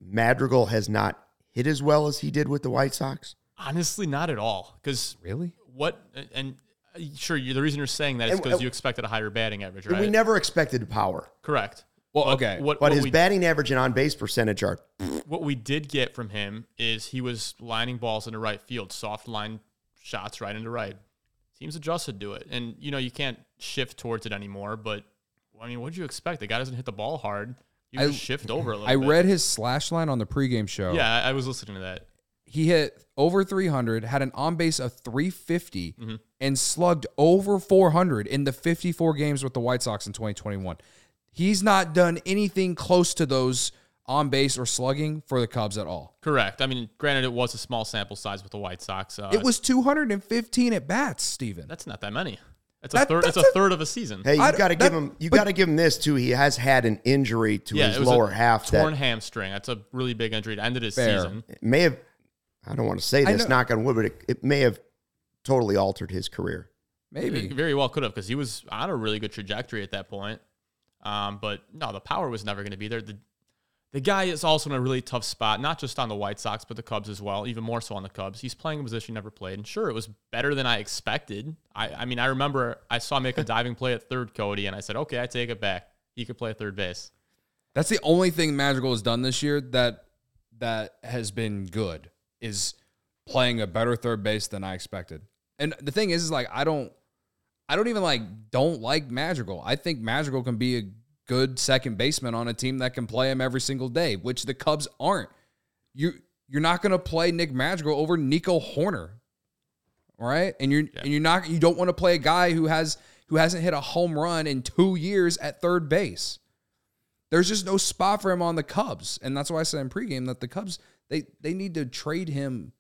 Madrigal has not hit as well as he did with the White Sox? Honestly, not at all. Because really, what and, and sure, you, the reason you're saying that is because you expected a higher batting average, right? We never expected power. Correct. Well, but, okay, what, but what his we, batting average and on-base percentage are. What we did get from him is he was lining balls into right field, soft line shots right into right. Teams adjusted to it, and you know you can't shift towards it anymore. But I mean, what did you expect? The guy doesn't hit the ball hard. You I, shift over a little I bit. I read his slash line on the pregame show. Yeah, I was listening to that. He hit over three hundred, had an on-base of three fifty, mm-hmm. and slugged over four hundred in the fifty-four games with the White Sox in twenty twenty-one. He's not done anything close to those on-base or slugging for the Cubs at all. Correct. I mean, granted, it was a small sample size with the White Sox. Uh, it was two hundred fifteen at-bats, Steven. That's not that many. That's a that, third. That's, that's a third of a season. Hey, you got to give him. You got to give him this too. He has had an injury to yeah, his it was lower a half, torn that, hamstring. That's a really big injury to end of his fair. season. It may have. I don't want to say this, knock on wood, but it, it may have totally altered his career. Maybe it very well could have, because he was on a really good trajectory at that point. Um, but no, the power was never going to be there. The the guy is also in a really tough spot, not just on the White Sox, but the Cubs as well, even more so on the Cubs. He's playing a position he never played, and sure, it was better than I expected. I, I mean, I remember I saw him make a diving play at third, Cody, and I said, okay, I take it back. He could play third base. That's the only thing Madrigal has done this year that that has been good, is playing a better third base than I expected. And the thing is, is like I don't, I don't even like don't like Madrigal. I think Madrigal can be a good second baseman on a team that can play him every single day, which the Cubs aren't. You, you're not going to play Nick Madrigal over Nico Hoerner, all right? And you're yeah. and you're not you don't want to play a guy who has who hasn't hit a home run in two years at third base. There's just no spot for him on the Cubs, and that's why I said in pregame that the Cubs they they need to trade him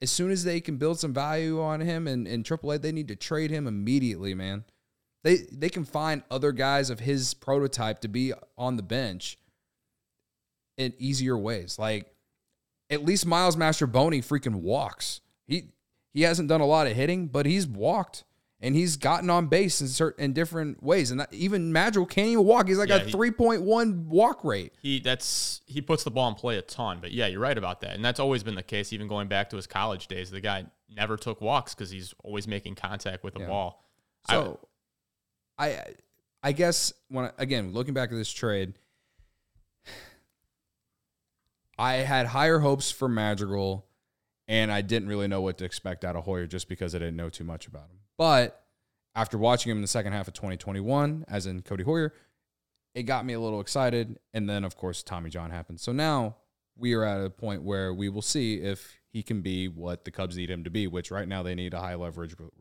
as soon as they can build some value on him. And in Triple-A, they need to trade him immediately, man. They they can find other guys of his prototype to be on the bench. in easier ways. Like, at least Myles Mastrobuoni freaking walks. He he hasn't done a lot of hitting, but he's walked and he's gotten on base in certain in different ways. And that, even Madrigal can't even walk. He's like yeah, a he, three point one walk rate. He that's he puts the ball in play a ton. But yeah, you're right about that. And that's always been the case, even going back to his college days. The guy never took walks because he's always making contact with the yeah. ball. So I, I I guess when I, again looking back at this trade, I had higher hopes for Madrigal, and I didn't really know what to expect out of Hoyer just because I didn't know too much about him. But after watching him in the second half of twenty twenty-one, as in Codi Heuer, it got me a little excited. And then, of course, Tommy John happened. So now we are at a point where we will see if he can be what the Cubs need him to be, which right now they need a high leverage reliever.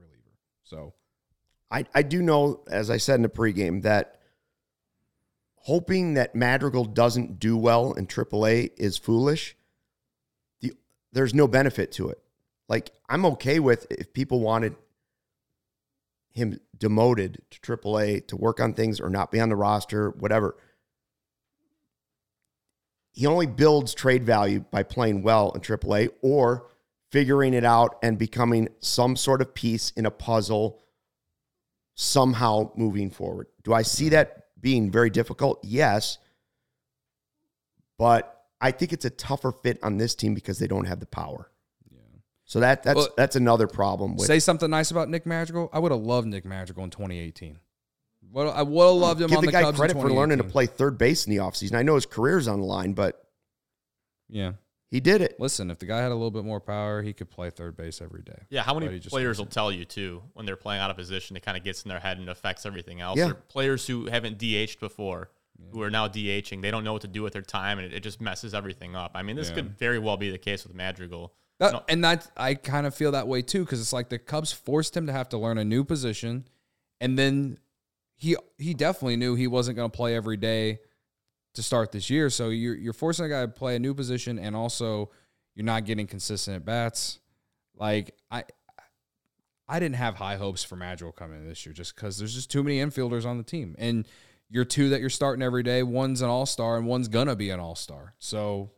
So I, I do know, as I said in the pregame, that hoping that Madrigal doesn't do well in Triple-A is foolish. The, there's no benefit to it. Like, I'm okay with if people wanted him demoted to Triple-A to work on things or not be on the roster, whatever. He only builds trade value by playing well in Triple-A or figuring it out and becoming some sort of piece in a puzzle somehow moving forward. Do I see that being very difficult? Yes. But I think it's a tougher fit on this team because they don't have the power. Yeah. So that that's well, that's another problem. With, say something nice about Nick Madrigal. I would have loved Nick Madrigal in twenty eighteen. Well, I would have loved him on the Cubs in twenty eighteen. Give the guy credit for learning to play third base in the offseason. I know his career's on the line, but yeah, he did it. Listen, if the guy had a little bit more power, he could play third base every day. Yeah, how many players will tell you, too, when they're playing out of position, it kind of gets in their head and affects everything else. Yeah. Or players who haven't D H'd before, yeah. who are now D H'ing, they don't know what to do with their time, and it, it just messes everything up. I mean, this yeah. could very well be the case with Madrigal. That, no. And that I kind of feel that way, too, because it's like the Cubs forced him to have to learn a new position, and then he he definitely knew he wasn't going to play every day to start this year. So you're, you're forcing a guy to play a new position, and also you're not getting consistent at bats. Like I, I didn't have high hopes for Madrigal coming in this year just because there's just too many infielders on the team, and you're two that you're starting every day. One's an all-star and one's going to be an all-star. So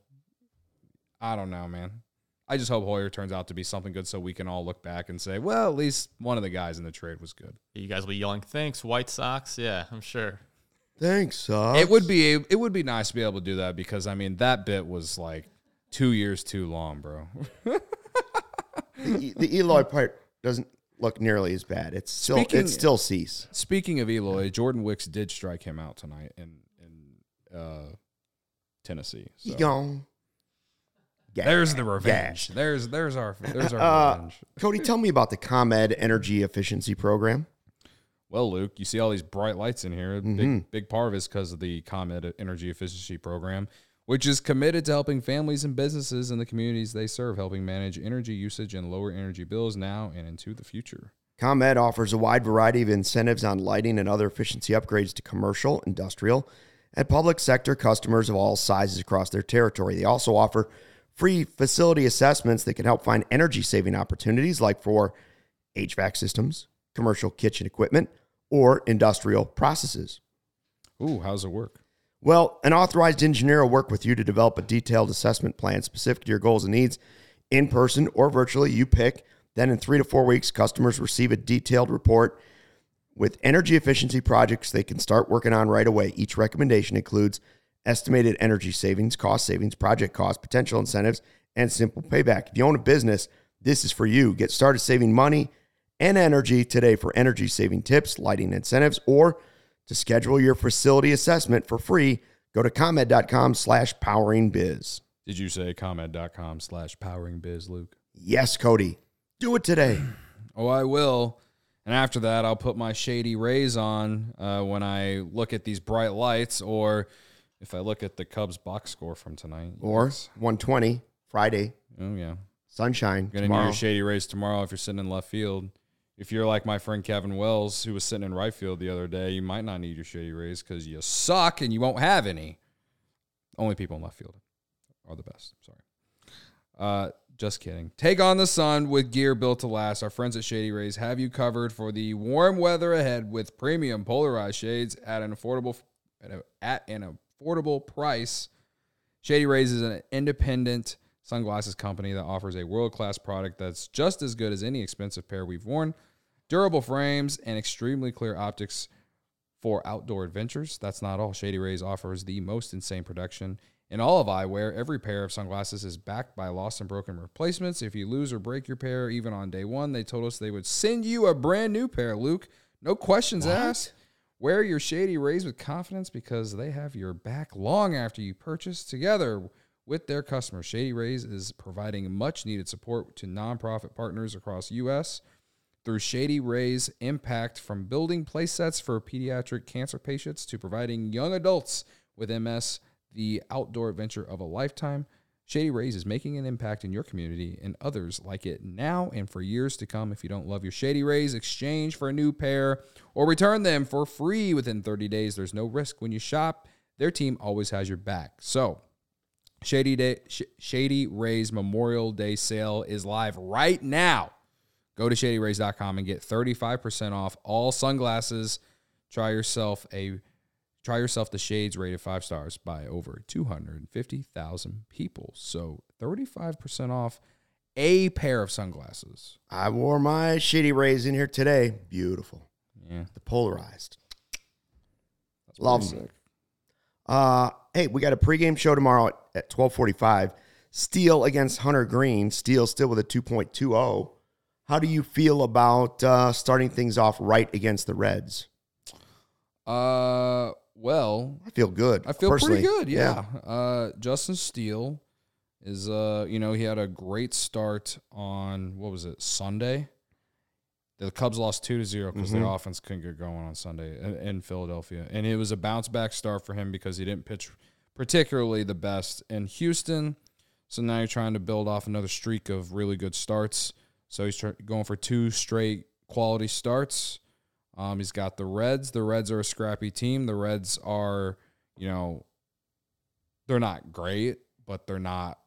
I don't know, man. I just hope Hoyer turns out to be something good so we can all look back and say, well, at least one of the guys in the trade was good. You guys will be yelling, thanks, White Sox. Yeah, I'm sure. Thanks. It would be it would be nice to be able to do that because, I mean, that bit was like two years too long, bro. the, the Eloy part doesn't look nearly as bad. It's still speaking, it's still Cease. Speaking of Eloy, Jordan Wicks did strike him out tonight in in uh, Tennessee. So. Gone. Yeah. There's the revenge. Yeah. There's there's our there's our uh, revenge. Cody, tell me about the ComEd Energy Efficiency Program. Well, Luke, you see all these bright lights in here. Mm-hmm. Big, big part of it is because of the ComEd Energy Efficiency Program, which is committed to helping families and businesses in the communities they serve, helping manage energy usage and lower energy bills now and into the future. ComEd offers a wide variety of incentives on lighting and other efficiency upgrades to commercial, industrial, and public sector customers of all sizes across their territory. They also offer free facility assessments that can help find energy-saving opportunities, like for H V A C systems, commercial kitchen equipment, or industrial processes. Ooh, how's it work? Well, an authorized engineer will work with you to develop a detailed assessment plan specific to your goals and needs in person or virtually. You pick. Then in three to four weeks, customers receive a detailed report with energy efficiency projects they can start working on right away. Each recommendation includes estimated energy savings, cost savings, project costs, potential incentives, and simple payback. If you own a business, this is for you. Get started saving money and energy today. For energy-saving tips, lighting incentives, or to schedule your facility assessment for free, go to ComEd.com slash powering biz. Did you say ComEd.com slash powering biz, Luke? Yes, Cody. Do it today. Oh, I will. And after that, I'll put my Shady Rays on uh, when I look at these bright lights, or if I look at the Cubs box score from tonight. Or one twenty, Friday. Oh, yeah. Sunshine tomorrow. Going to need your Shady Rays tomorrow if you're sitting in left field. If you're like my friend Kevin Wells, who was sitting in right field the other day, you might not need your Shady Rays because you suck and you won't have any. Only people in left field are the best. Sorry. Uh, just kidding. Take on the sun with gear built to last. Our friends at Shady Rays have you covered for the warm weather ahead with premium polarized shades at an affordable at, a, at an affordable price. Shady Rays is an independent sunglasses company that offers a world-class product that's just as good as any expensive pair we've worn. Durable frames and extremely clear optics for outdoor adventures. That's not all. Shady Rays offers the most insane production in all of eyewear. Every pair of sunglasses is backed by lost and broken replacements. If you lose or break your pair, even on day one, they told us they would send you a brand new pair, Luke. No questions what? asked. Wear your Shady Rays with confidence because they have your back long after you purchase. Together with their customers, Shady Rays is providing much-needed support to nonprofit partners across the U S through Shady Rays Impact, from building playsets for pediatric cancer patients to providing young adults with M S the outdoor adventure of a lifetime. Shady Rays is making an impact in your community and others like it now and for years to come. If you don't love your Shady Rays, exchange for a new pair or return them for free within thirty days. There's no risk when you shop. Their team always has your back. So, Shady Day, Sh- Shady Rays Memorial Day sale is live right now. Go to shady rays dot com and get thirty-five percent off all sunglasses. Try yourself a Try yourself the shades rated five stars by over two hundred fifty thousand people. So thirty-five percent off a pair of sunglasses. I wore my Shady Rays in here today. Beautiful. Yeah. The polarized. That's love them. Uh, hey, we got a pregame show tomorrow at, at twelve forty-five. Steele against Hunter Green. Steele still with a two point two oh. How do you feel about uh, starting things off right against the Reds? Uh... Well, I feel good. I feel personally. pretty good, yeah. yeah. Uh, Justin Steele is, uh, you know, he had a great start on, what was it, Sunday? The Cubs lost two to zero because mm-hmm. their offense couldn't get going on Sunday in, in Philadelphia. And it was a bounce-back start for him because he didn't pitch particularly the best in Houston. So now you're trying to build off another streak of really good starts. So he's tr- going for two straight quality starts. Um, he's got the Reds. The Reds are a scrappy team. The Reds are, you know, they're not great, but they're not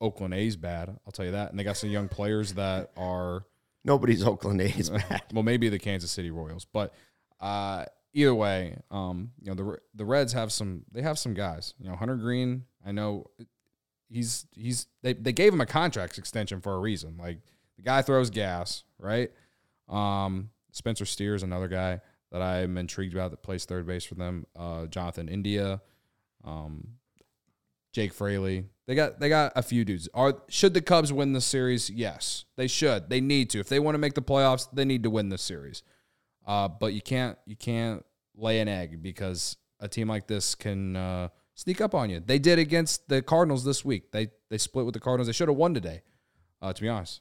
Oakland A's bad. I'll tell you that. And they got some young players that are... Nobody's Oakland A's bad. Well, maybe the Kansas City Royals. But uh, either way, um, you know, the the Reds have some... They have some guys. You know, Hunter Green, I know he's... he's They, they gave him a contract extension for a reason. Like, the guy throws gas, right? Um... Spencer Steer is another guy that I'm intrigued about that plays third base for them. Uh, Jonathan India, um, Jake Fraley. They got they got a few dudes. Are should the Cubs win this series? Yes, they should. They need to. If they want to make the playoffs, they need to win this series. Uh, but you can't you can't lay an egg because a team like this can uh, sneak up on you. They did against the Cardinals this week. They they split with the Cardinals. They should have won today, uh, to be honest.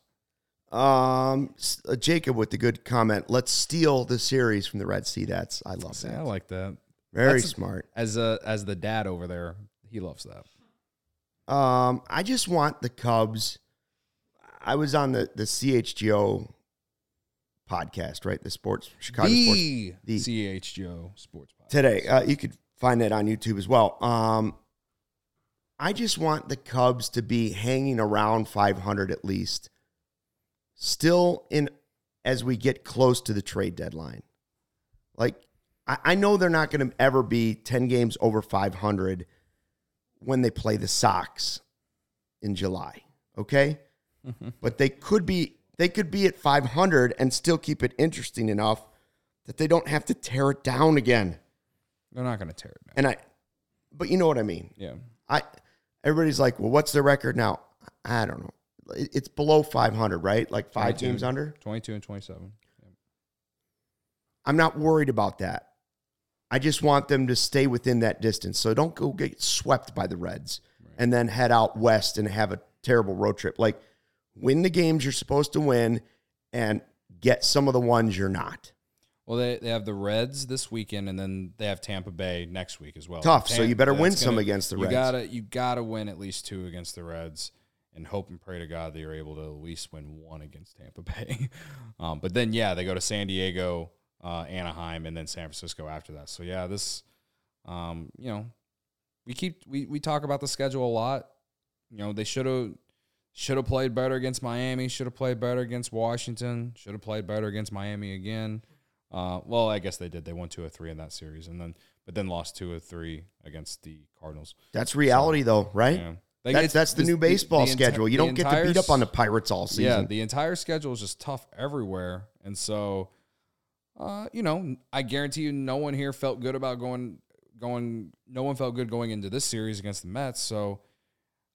Um, uh, Jacob with the good comment. Let's steal the series from the Red Sea. That's I love that. I like that. Very That's smart. A, as a as the dad over there, he loves that. Um, I just want the Cubs. I was on the the C H G O podcast, right? The sports Chicago the sports the C H G O sports podcast today. Uh, you could find that on YouTube as well. Um, I just want the Cubs to be hanging around five hundred at least. Still in as we get close to the trade deadline. Like, I, I know they're not going to ever be ten games over five hundred when they play the Sox in July, okay? Mm-hmm. But they could be they could be at five hundred and still keep it interesting enough that they don't have to tear it down again. They're not going to tear it down. And I, but you know what I mean. Yeah. I everybody's like, well, what's their record now? I don't know. It's below five hundred, right? Like five teams under? twenty-two and twenty-seven. Yeah. I'm not worried about that. I just want them to stay within that distance. So don't go get swept by the Reds right. and then head out west and have a terrible road trip. Like, win the games you're supposed to win and get some of the ones you're not. Well, they, they have the Reds this weekend, and then they have Tampa Bay next week as well. Tough, Tampa, so you better win some gonna, against the you Reds. Gotta, you got to win at least two against the Reds. And hope and pray to God they are able to at least win one against Tampa Bay. um, but then, yeah, they go to San Diego, uh, Anaheim, and then San Francisco after that. So, yeah, this, um, you know, we keep we we talk about the schedule a lot. You know, they should have should have played better against Miami, should have played better against Washington, should have played better against Miami again. Uh, well, I guess they did. They won two of three in that series. And then, but then lost two of three against the Cardinals. That's reality, so, though, right? Yeah. Like that's that's the new baseball the, the schedule. Enti- you don't entire, get to beat up on the Pirates all season. Yeah, the entire schedule is just tough everywhere. And so, uh, you know, I guarantee you no one here felt good about going, going. No one felt good going into this series against the Mets. So,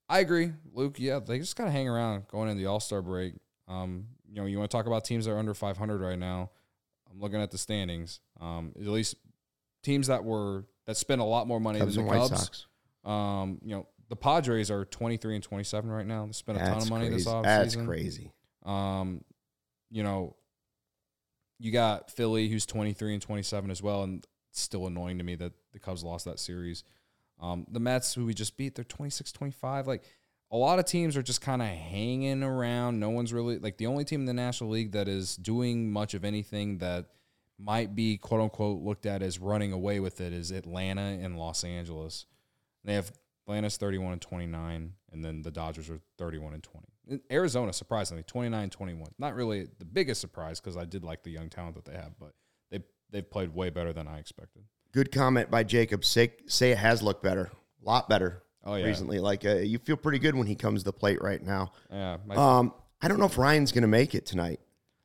I agree, Luke. Yeah, they just got to hang around going into the All-Star break. Um, you know, you want to talk about teams that are under five hundred right now. I'm looking at the standings. Um, at least teams that were that spent a lot more money Cubs than the Cubs. White Sox. Um, you know, the Padres are twenty-three and twenty-seven right now. They spent a That's ton of money crazy. this offseason. That's crazy. Um, you know, you got Philly, who's twenty-three and twenty-seven as well, and it's still annoying to me that the Cubs lost that series. Um, the Mets, who we just beat, they're twenty-six twenty-five. Like, a lot of teams are just kind of hanging around. No one's really – like, the only team in the National League that is doing much of anything that might be, quote-unquote, looked at as running away with it is Atlanta and Los Angeles. They have – Atlanta's thirty-one and twenty-nine, and then the Dodgers are thirty-one and twenty. Arizona, surprisingly, twenty-nine and twenty-one. Not really the biggest surprise because I did like the young talent that they have, but they they've played way better than I expected. Good comment by Jacob. Say, say it has looked better, a lot better oh, yeah. recently. Like uh, you feel pretty good when he comes to the plate right now. Yeah. Um, I don't know if Ryan's gonna make it tonight.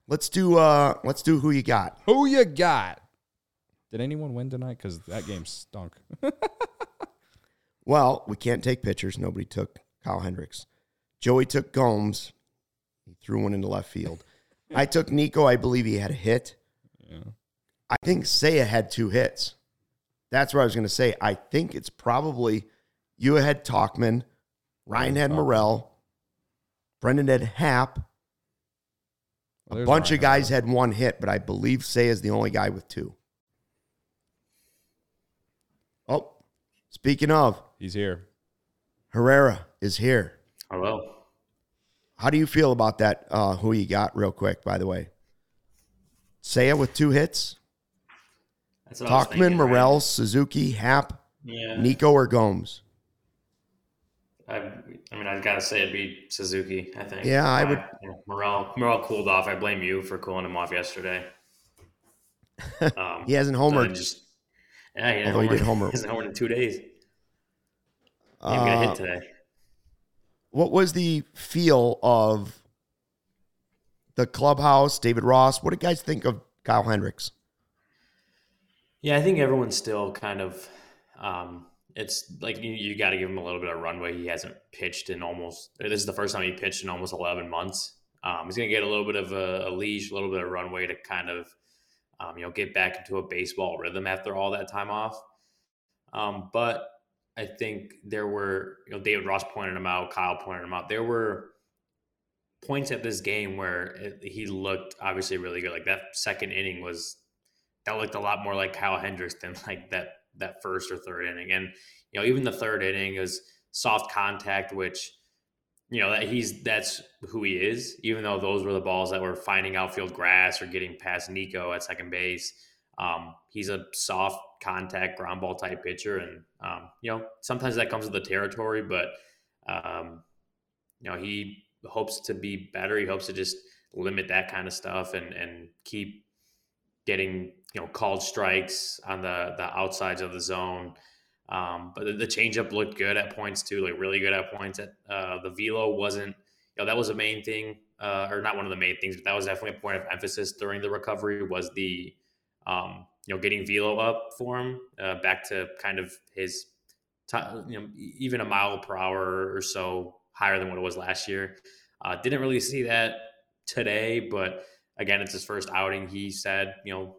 Let's do uh, let's do who you got. Who you got? Did anyone win tonight? Because that game stunk. Well, we can't take pitchers. Nobody took Kyle Hendricks. Joey took Gomes. He threw one into left field. I took Nico. I believe he had a hit. Yeah. I think Seiya had two hits. That's what I was going to say. I think it's probably you had Talkman, Ryan had Morell, Brendan had Happ. A well, bunch Ryan of guys had one hit, but I believe Seiya is the only guy with two. Oh, speaking of. He's here. Herrera is here. Hello. How do you feel about that, uh, who you got, real quick, by the way? Seiya with two hits. That's what Talkman, thinking, Morell, right? Suzuki, Happ, yeah. Nico, or Gomes? I, I mean, I've got to say it'd be Suzuki, I think. Yeah, I, I would. You know, Morell, Morell cooled off. I blame you for cooling him off yesterday. Um, he hasn't homered. So yeah, he, Although he did homer. He hasn't homered in two days. I'm uh, gonna hit today. What was the feel of the clubhouse? David Ross. What did you guys think of Kyle Hendricks? Yeah, I think everyone's still kind of. Um, it's like you, you got to give him a little bit of runway. He hasn't pitched in almost. This is the first time he pitched in almost eleven months. Um, he's gonna get a little bit of a, a leash, a little bit of runway to kind of. Um, you know, get back into a baseball rhythm after all that time off. Um, but I think there were, you know, David Ross pointed him out, Kyle pointed him out. There were points at this game where it, he looked obviously really good. Like that second inning was, that looked a lot more like Kyle Hendricks than like that, that first or third inning. And, you know, even the third inning is soft contact, which, you know, that he's, that's who he is, even though those were the balls that were finding outfield grass or getting past Nico at second base. Um, he's a soft contact ground ball type pitcher. And, um, you know, sometimes that comes with the territory, but, um, you know, he hopes to be better. He hopes to just limit that kind of stuff and, and keep getting, you know, called strikes on the, the outsides of the zone. Um, but the, the changeup looked good at points too, like really good at points. At, uh, the velo wasn't, you know, that was a main thing, uh, or not one of the main things, but that was definitely a point of emphasis during the recovery was the, um, you know, getting velo up for him, uh, back to kind of his, t- you know, even a mile per hour or so higher than what it was last year. Uh, didn't really see that today, but again, it's his first outing. He said, you know,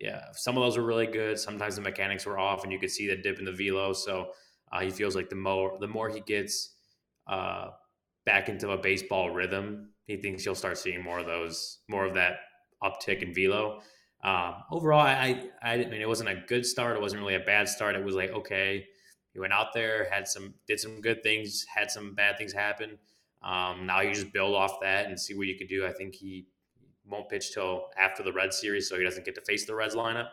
yeah, some of those were really good. Sometimes the mechanics were off, and you could see the dip in the velo. So uh, he feels like the more the more he gets uh, back into a baseball rhythm, he thinks he'll start seeing more of those, more of that uptick in velo. Um, overall, I I, I didn't, I mean, it wasn't a good start. It wasn't really a bad start. It was like, okay, he went out there, had some, did some good things, had some bad things happen. Um, now you just build off that and see what you could do. I think he won't pitch till after the Reds series, so he doesn't get to face the Reds lineup.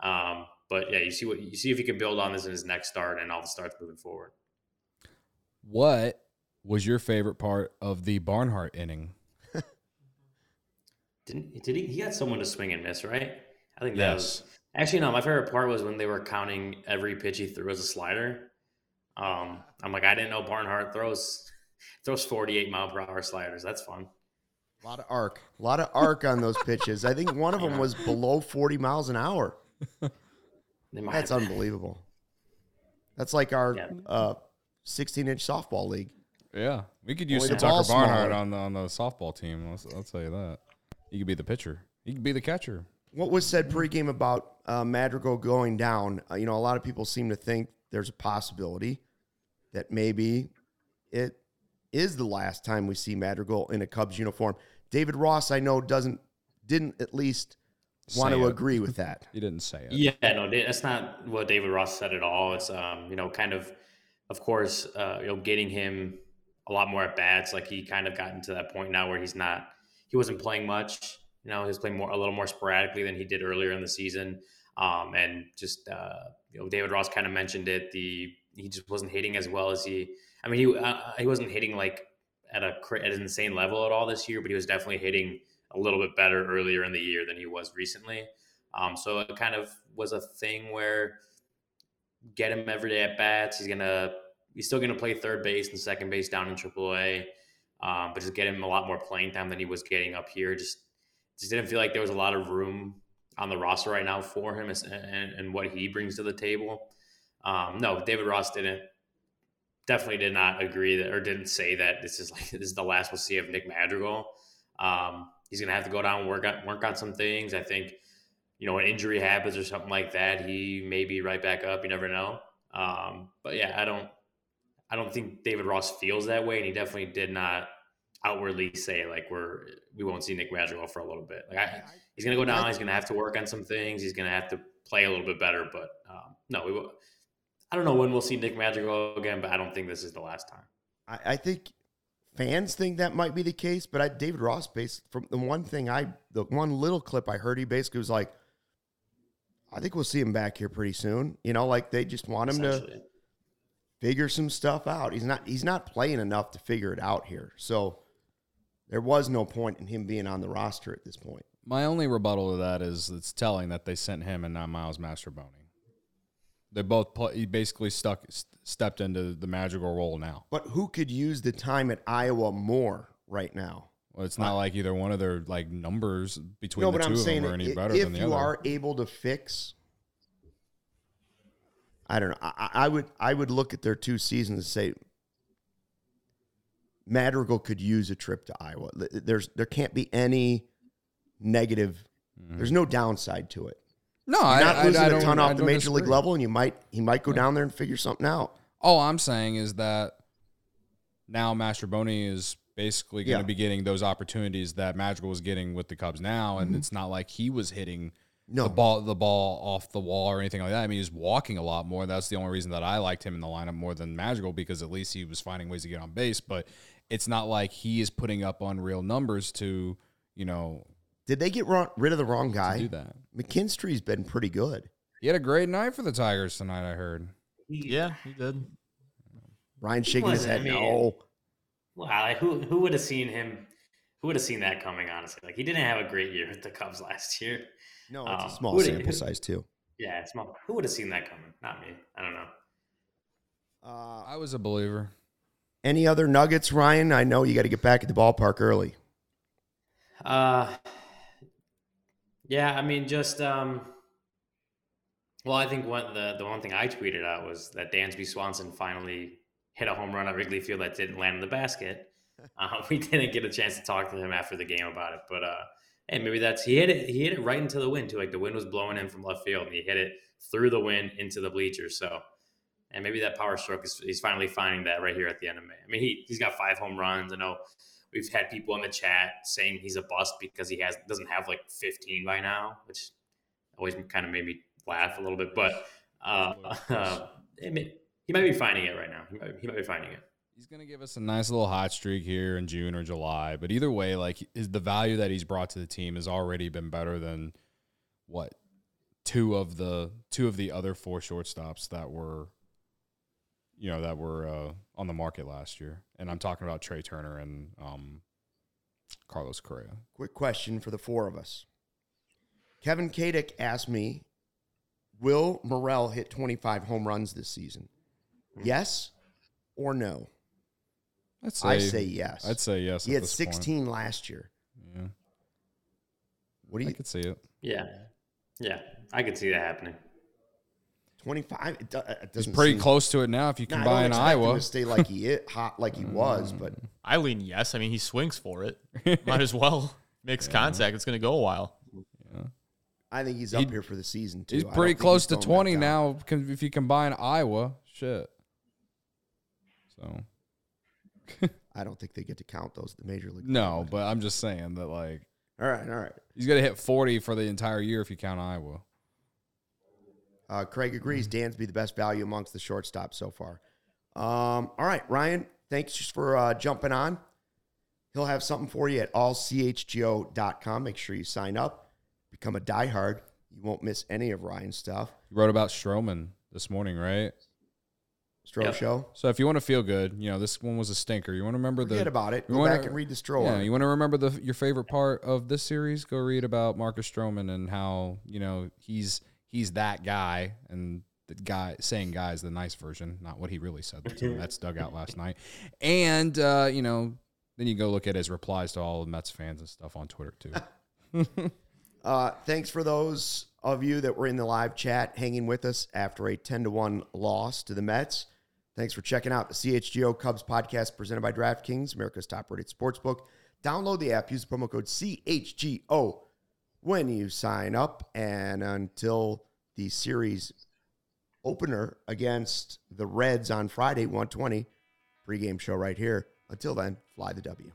Um, but yeah, you see what you see if he can build on this in his next start and all the starts moving forward. What was your favorite part of the Barnhart inning? Didn't did he? He got someone to swing and miss, right? I think that yes. was Actually, no, my favorite part was when they were counting every pitch he threw as a slider. Um, I'm like, I didn't know Barnhart throws throws forty-eight mile per hour sliders. That's fun. A lot of arc. A lot of arc on those pitches. I think one of them was below forty miles an hour. That's unbelievable. That's like our yeah. uh, sixteen-inch softball league. Yeah. We could use some Tucker Barnhart on the, on the softball team. I'll, I'll tell you that. He could be the pitcher. He could be the catcher. What was said pregame about uh, Madrigal going down? Uh, you know, a lot of people seem to think there's a possibility that maybe it is the last time we see Madrigal in a Cubs uniform. David Ross, I know, doesn't didn't at least want to agree with that. He didn't say it. Yeah, no, that's not what David Ross said at all. It's um, you know, kind of, of course, uh, you know, getting him a lot more at bats. Like he kind of gotten to that point now where he's not, he wasn't playing much. You know, he was playing more a little more sporadically than he did earlier in the season. Um, and just, uh, you know, David Ross kind of mentioned it. The he just wasn't hitting as well as he. I mean, he uh, he wasn't hitting like at a at an insane level at all this year, but he was definitely hitting a little bit better earlier in the year than he was recently. Um, so it kind of was a thing where get him every day at bats. He's gonna he's still gonna play third base and second base down in Triple-A, um, but just get him a lot more playing time than he was getting up here. Just. Just didn't feel like there was a lot of room on the roster right now for him and, and, and what he brings to the table. Um, no, David Ross didn't, definitely did not agree that, or didn't say that this is like, this is the last we'll see of Nick Madrigal. Um, he's going to have to go down and work on, work on some things. I think, you know, an injury happens or something like that, he may be right back up. You never know. Um, but yeah, I don't, I don't think David Ross feels that way. And he definitely did not outwardly say like we're we won't see Nick Madrigal for a little bit. Like I, he's gonna go down. He's gonna have to work on some things. He's gonna have to play a little bit better. But um, no, we will, I don't know when we'll see Nick Madrigal again. But I don't think this is the last time. I, I think fans think that might be the case. But I, David Ross, based from the one thing I the one little clip I heard, he basically was like, I think we'll see him back here pretty soon. You know, like they just want him to figure some stuff out. He's not he's not playing enough to figure it out here. So. There was no point in him being on the roster at this point. My only rebuttal to that is it's telling that they sent him and not Myles Mastrobuoni. They both play, he basically stuck st- stepped into the Madrigal role now. But who could use the time at Iowa more right now? Well, it's not uh, like either one of their like numbers between no, the two I'm of them are any it, better than the other. If you are able to fix, I don't know. I, I would I would look at their two seasons and say. Madrigal could use a trip to Iowa. There's there can't be any negative. Mm-hmm. There's no downside to it. No, You're not I, losing I, I a ton off the major disagree. league level, and you might he might go yeah. down there and figure something out. All I'm saying is that now Mastrobuoni is basically going to yeah. be getting those opportunities that Madrigal was getting with the Cubs now, and mm-hmm. it's not like he was hitting no. the ball the ball off the wall or anything like that. I mean, he's walking a lot more. That's the only reason that I liked him in the lineup more than Madrigal because at least he was finding ways to get on base, but. It's not like he is putting up unreal numbers to, you know. Did they get wrong, rid of the wrong guy? Do that. McKinstry's been pretty good. He had a great night for the Tigers tonight, I heard. Yeah, he did. Ryan shaking his head. I mean, no. Wow, like who who would have seen him? Who would have seen that coming? Honestly, like he didn't have a great year at the Cubs last year. No, it's um, a small sample size too. Yeah, it's small. Who would have seen that coming? Not me. I don't know. Uh, I was a believer. Any other nuggets, Ryan? I know you got to get back at the ballpark early. Uh, yeah, I mean, just um, well, I think one the the one thing I tweeted out was that Dansby Swanson finally hit a home run at Wrigley Field that didn't land in the basket. Uh, we didn't get a chance to talk to him after the game about it, but uh, hey, maybe that's he hit it. He hit it right into the wind too. Like the wind was blowing in from left field, and he hit it through the wind into the bleachers. So. And maybe that power stroke is he's finally finding that right here at the end of May. I mean, he, he's got five home runs. I know we've had people in the chat saying he's a bust because he has doesn't have like fifteen by now, which always kind of made me laugh a little bit. But uh, uh, may, he might be finding it right now. He might, he might be finding it. He's going to give us a nice little hot streak here in June or July. But either way, like is the value that he's brought to the team has already been better than what two of the two of the other four shortstops that were. You know, that were uh, on the market last year. And I'm talking about Trey Turner and um, Carlos Correa. Quick question for the four of us. Kevin Kadick asked me Will Morell hit twenty-five home runs this season? Yes or no? I'd say, I say yes. I'd say yes. He had sixteen point. last year. Yeah. What do you? I could see it. Yeah, yeah, I could see that happening. Twenty-five. It, it He's pretty seem, close to it now. If you combine nah, Iowa, him to stay like he it, hot like he was, but I lean yes. I mean, he swings for it. Might as well mix yeah. contact. It's going to go a while. Yeah. I think he's up he, here for the season, too. He's pretty close he's to twenty now if you combine Iowa. Shit. So. I don't think they get to count those at the major league. No, league. But I'm just saying that, like. All right, all right. He's going to hit forty for the entire year if you count Iowa. Uh, Craig agrees. Mm-hmm. Dansby the best value amongst the shortstops so far. Um, all right, Ryan, thanks for uh, jumping on. He'll have something for you at all c h g o dot com. Make sure you sign up. Become a diehard. You won't miss any of Ryan's stuff. You wrote about Stroman this morning, right? Stro yep. show. So if you want to feel good, you know, this one was a stinker. You want to remember Forget the... Forget about it. Go wanna, back and read the Stro. Yeah, you want to remember the your favorite part of this series? Go read about Marcus Stroman and how, you know, he's he's that guy. And the guy saying guy is the nice version, not what he really said. That's dug out last night. And, uh, you know, then you go look at his replies to all the Mets fans and stuff on Twitter, too. Uh, thanks for those of you that were in the live chat hanging with us after a ten to one loss to the Mets. Thanks for checking out the C H G O Cubs podcast presented by DraftKings, America's top-rated sportsbook. Download the app. Use the promo code C H G O when you sign up. And until the series opener against the Reds on Friday, one twenty, pregame show right here. Until then, fly the W.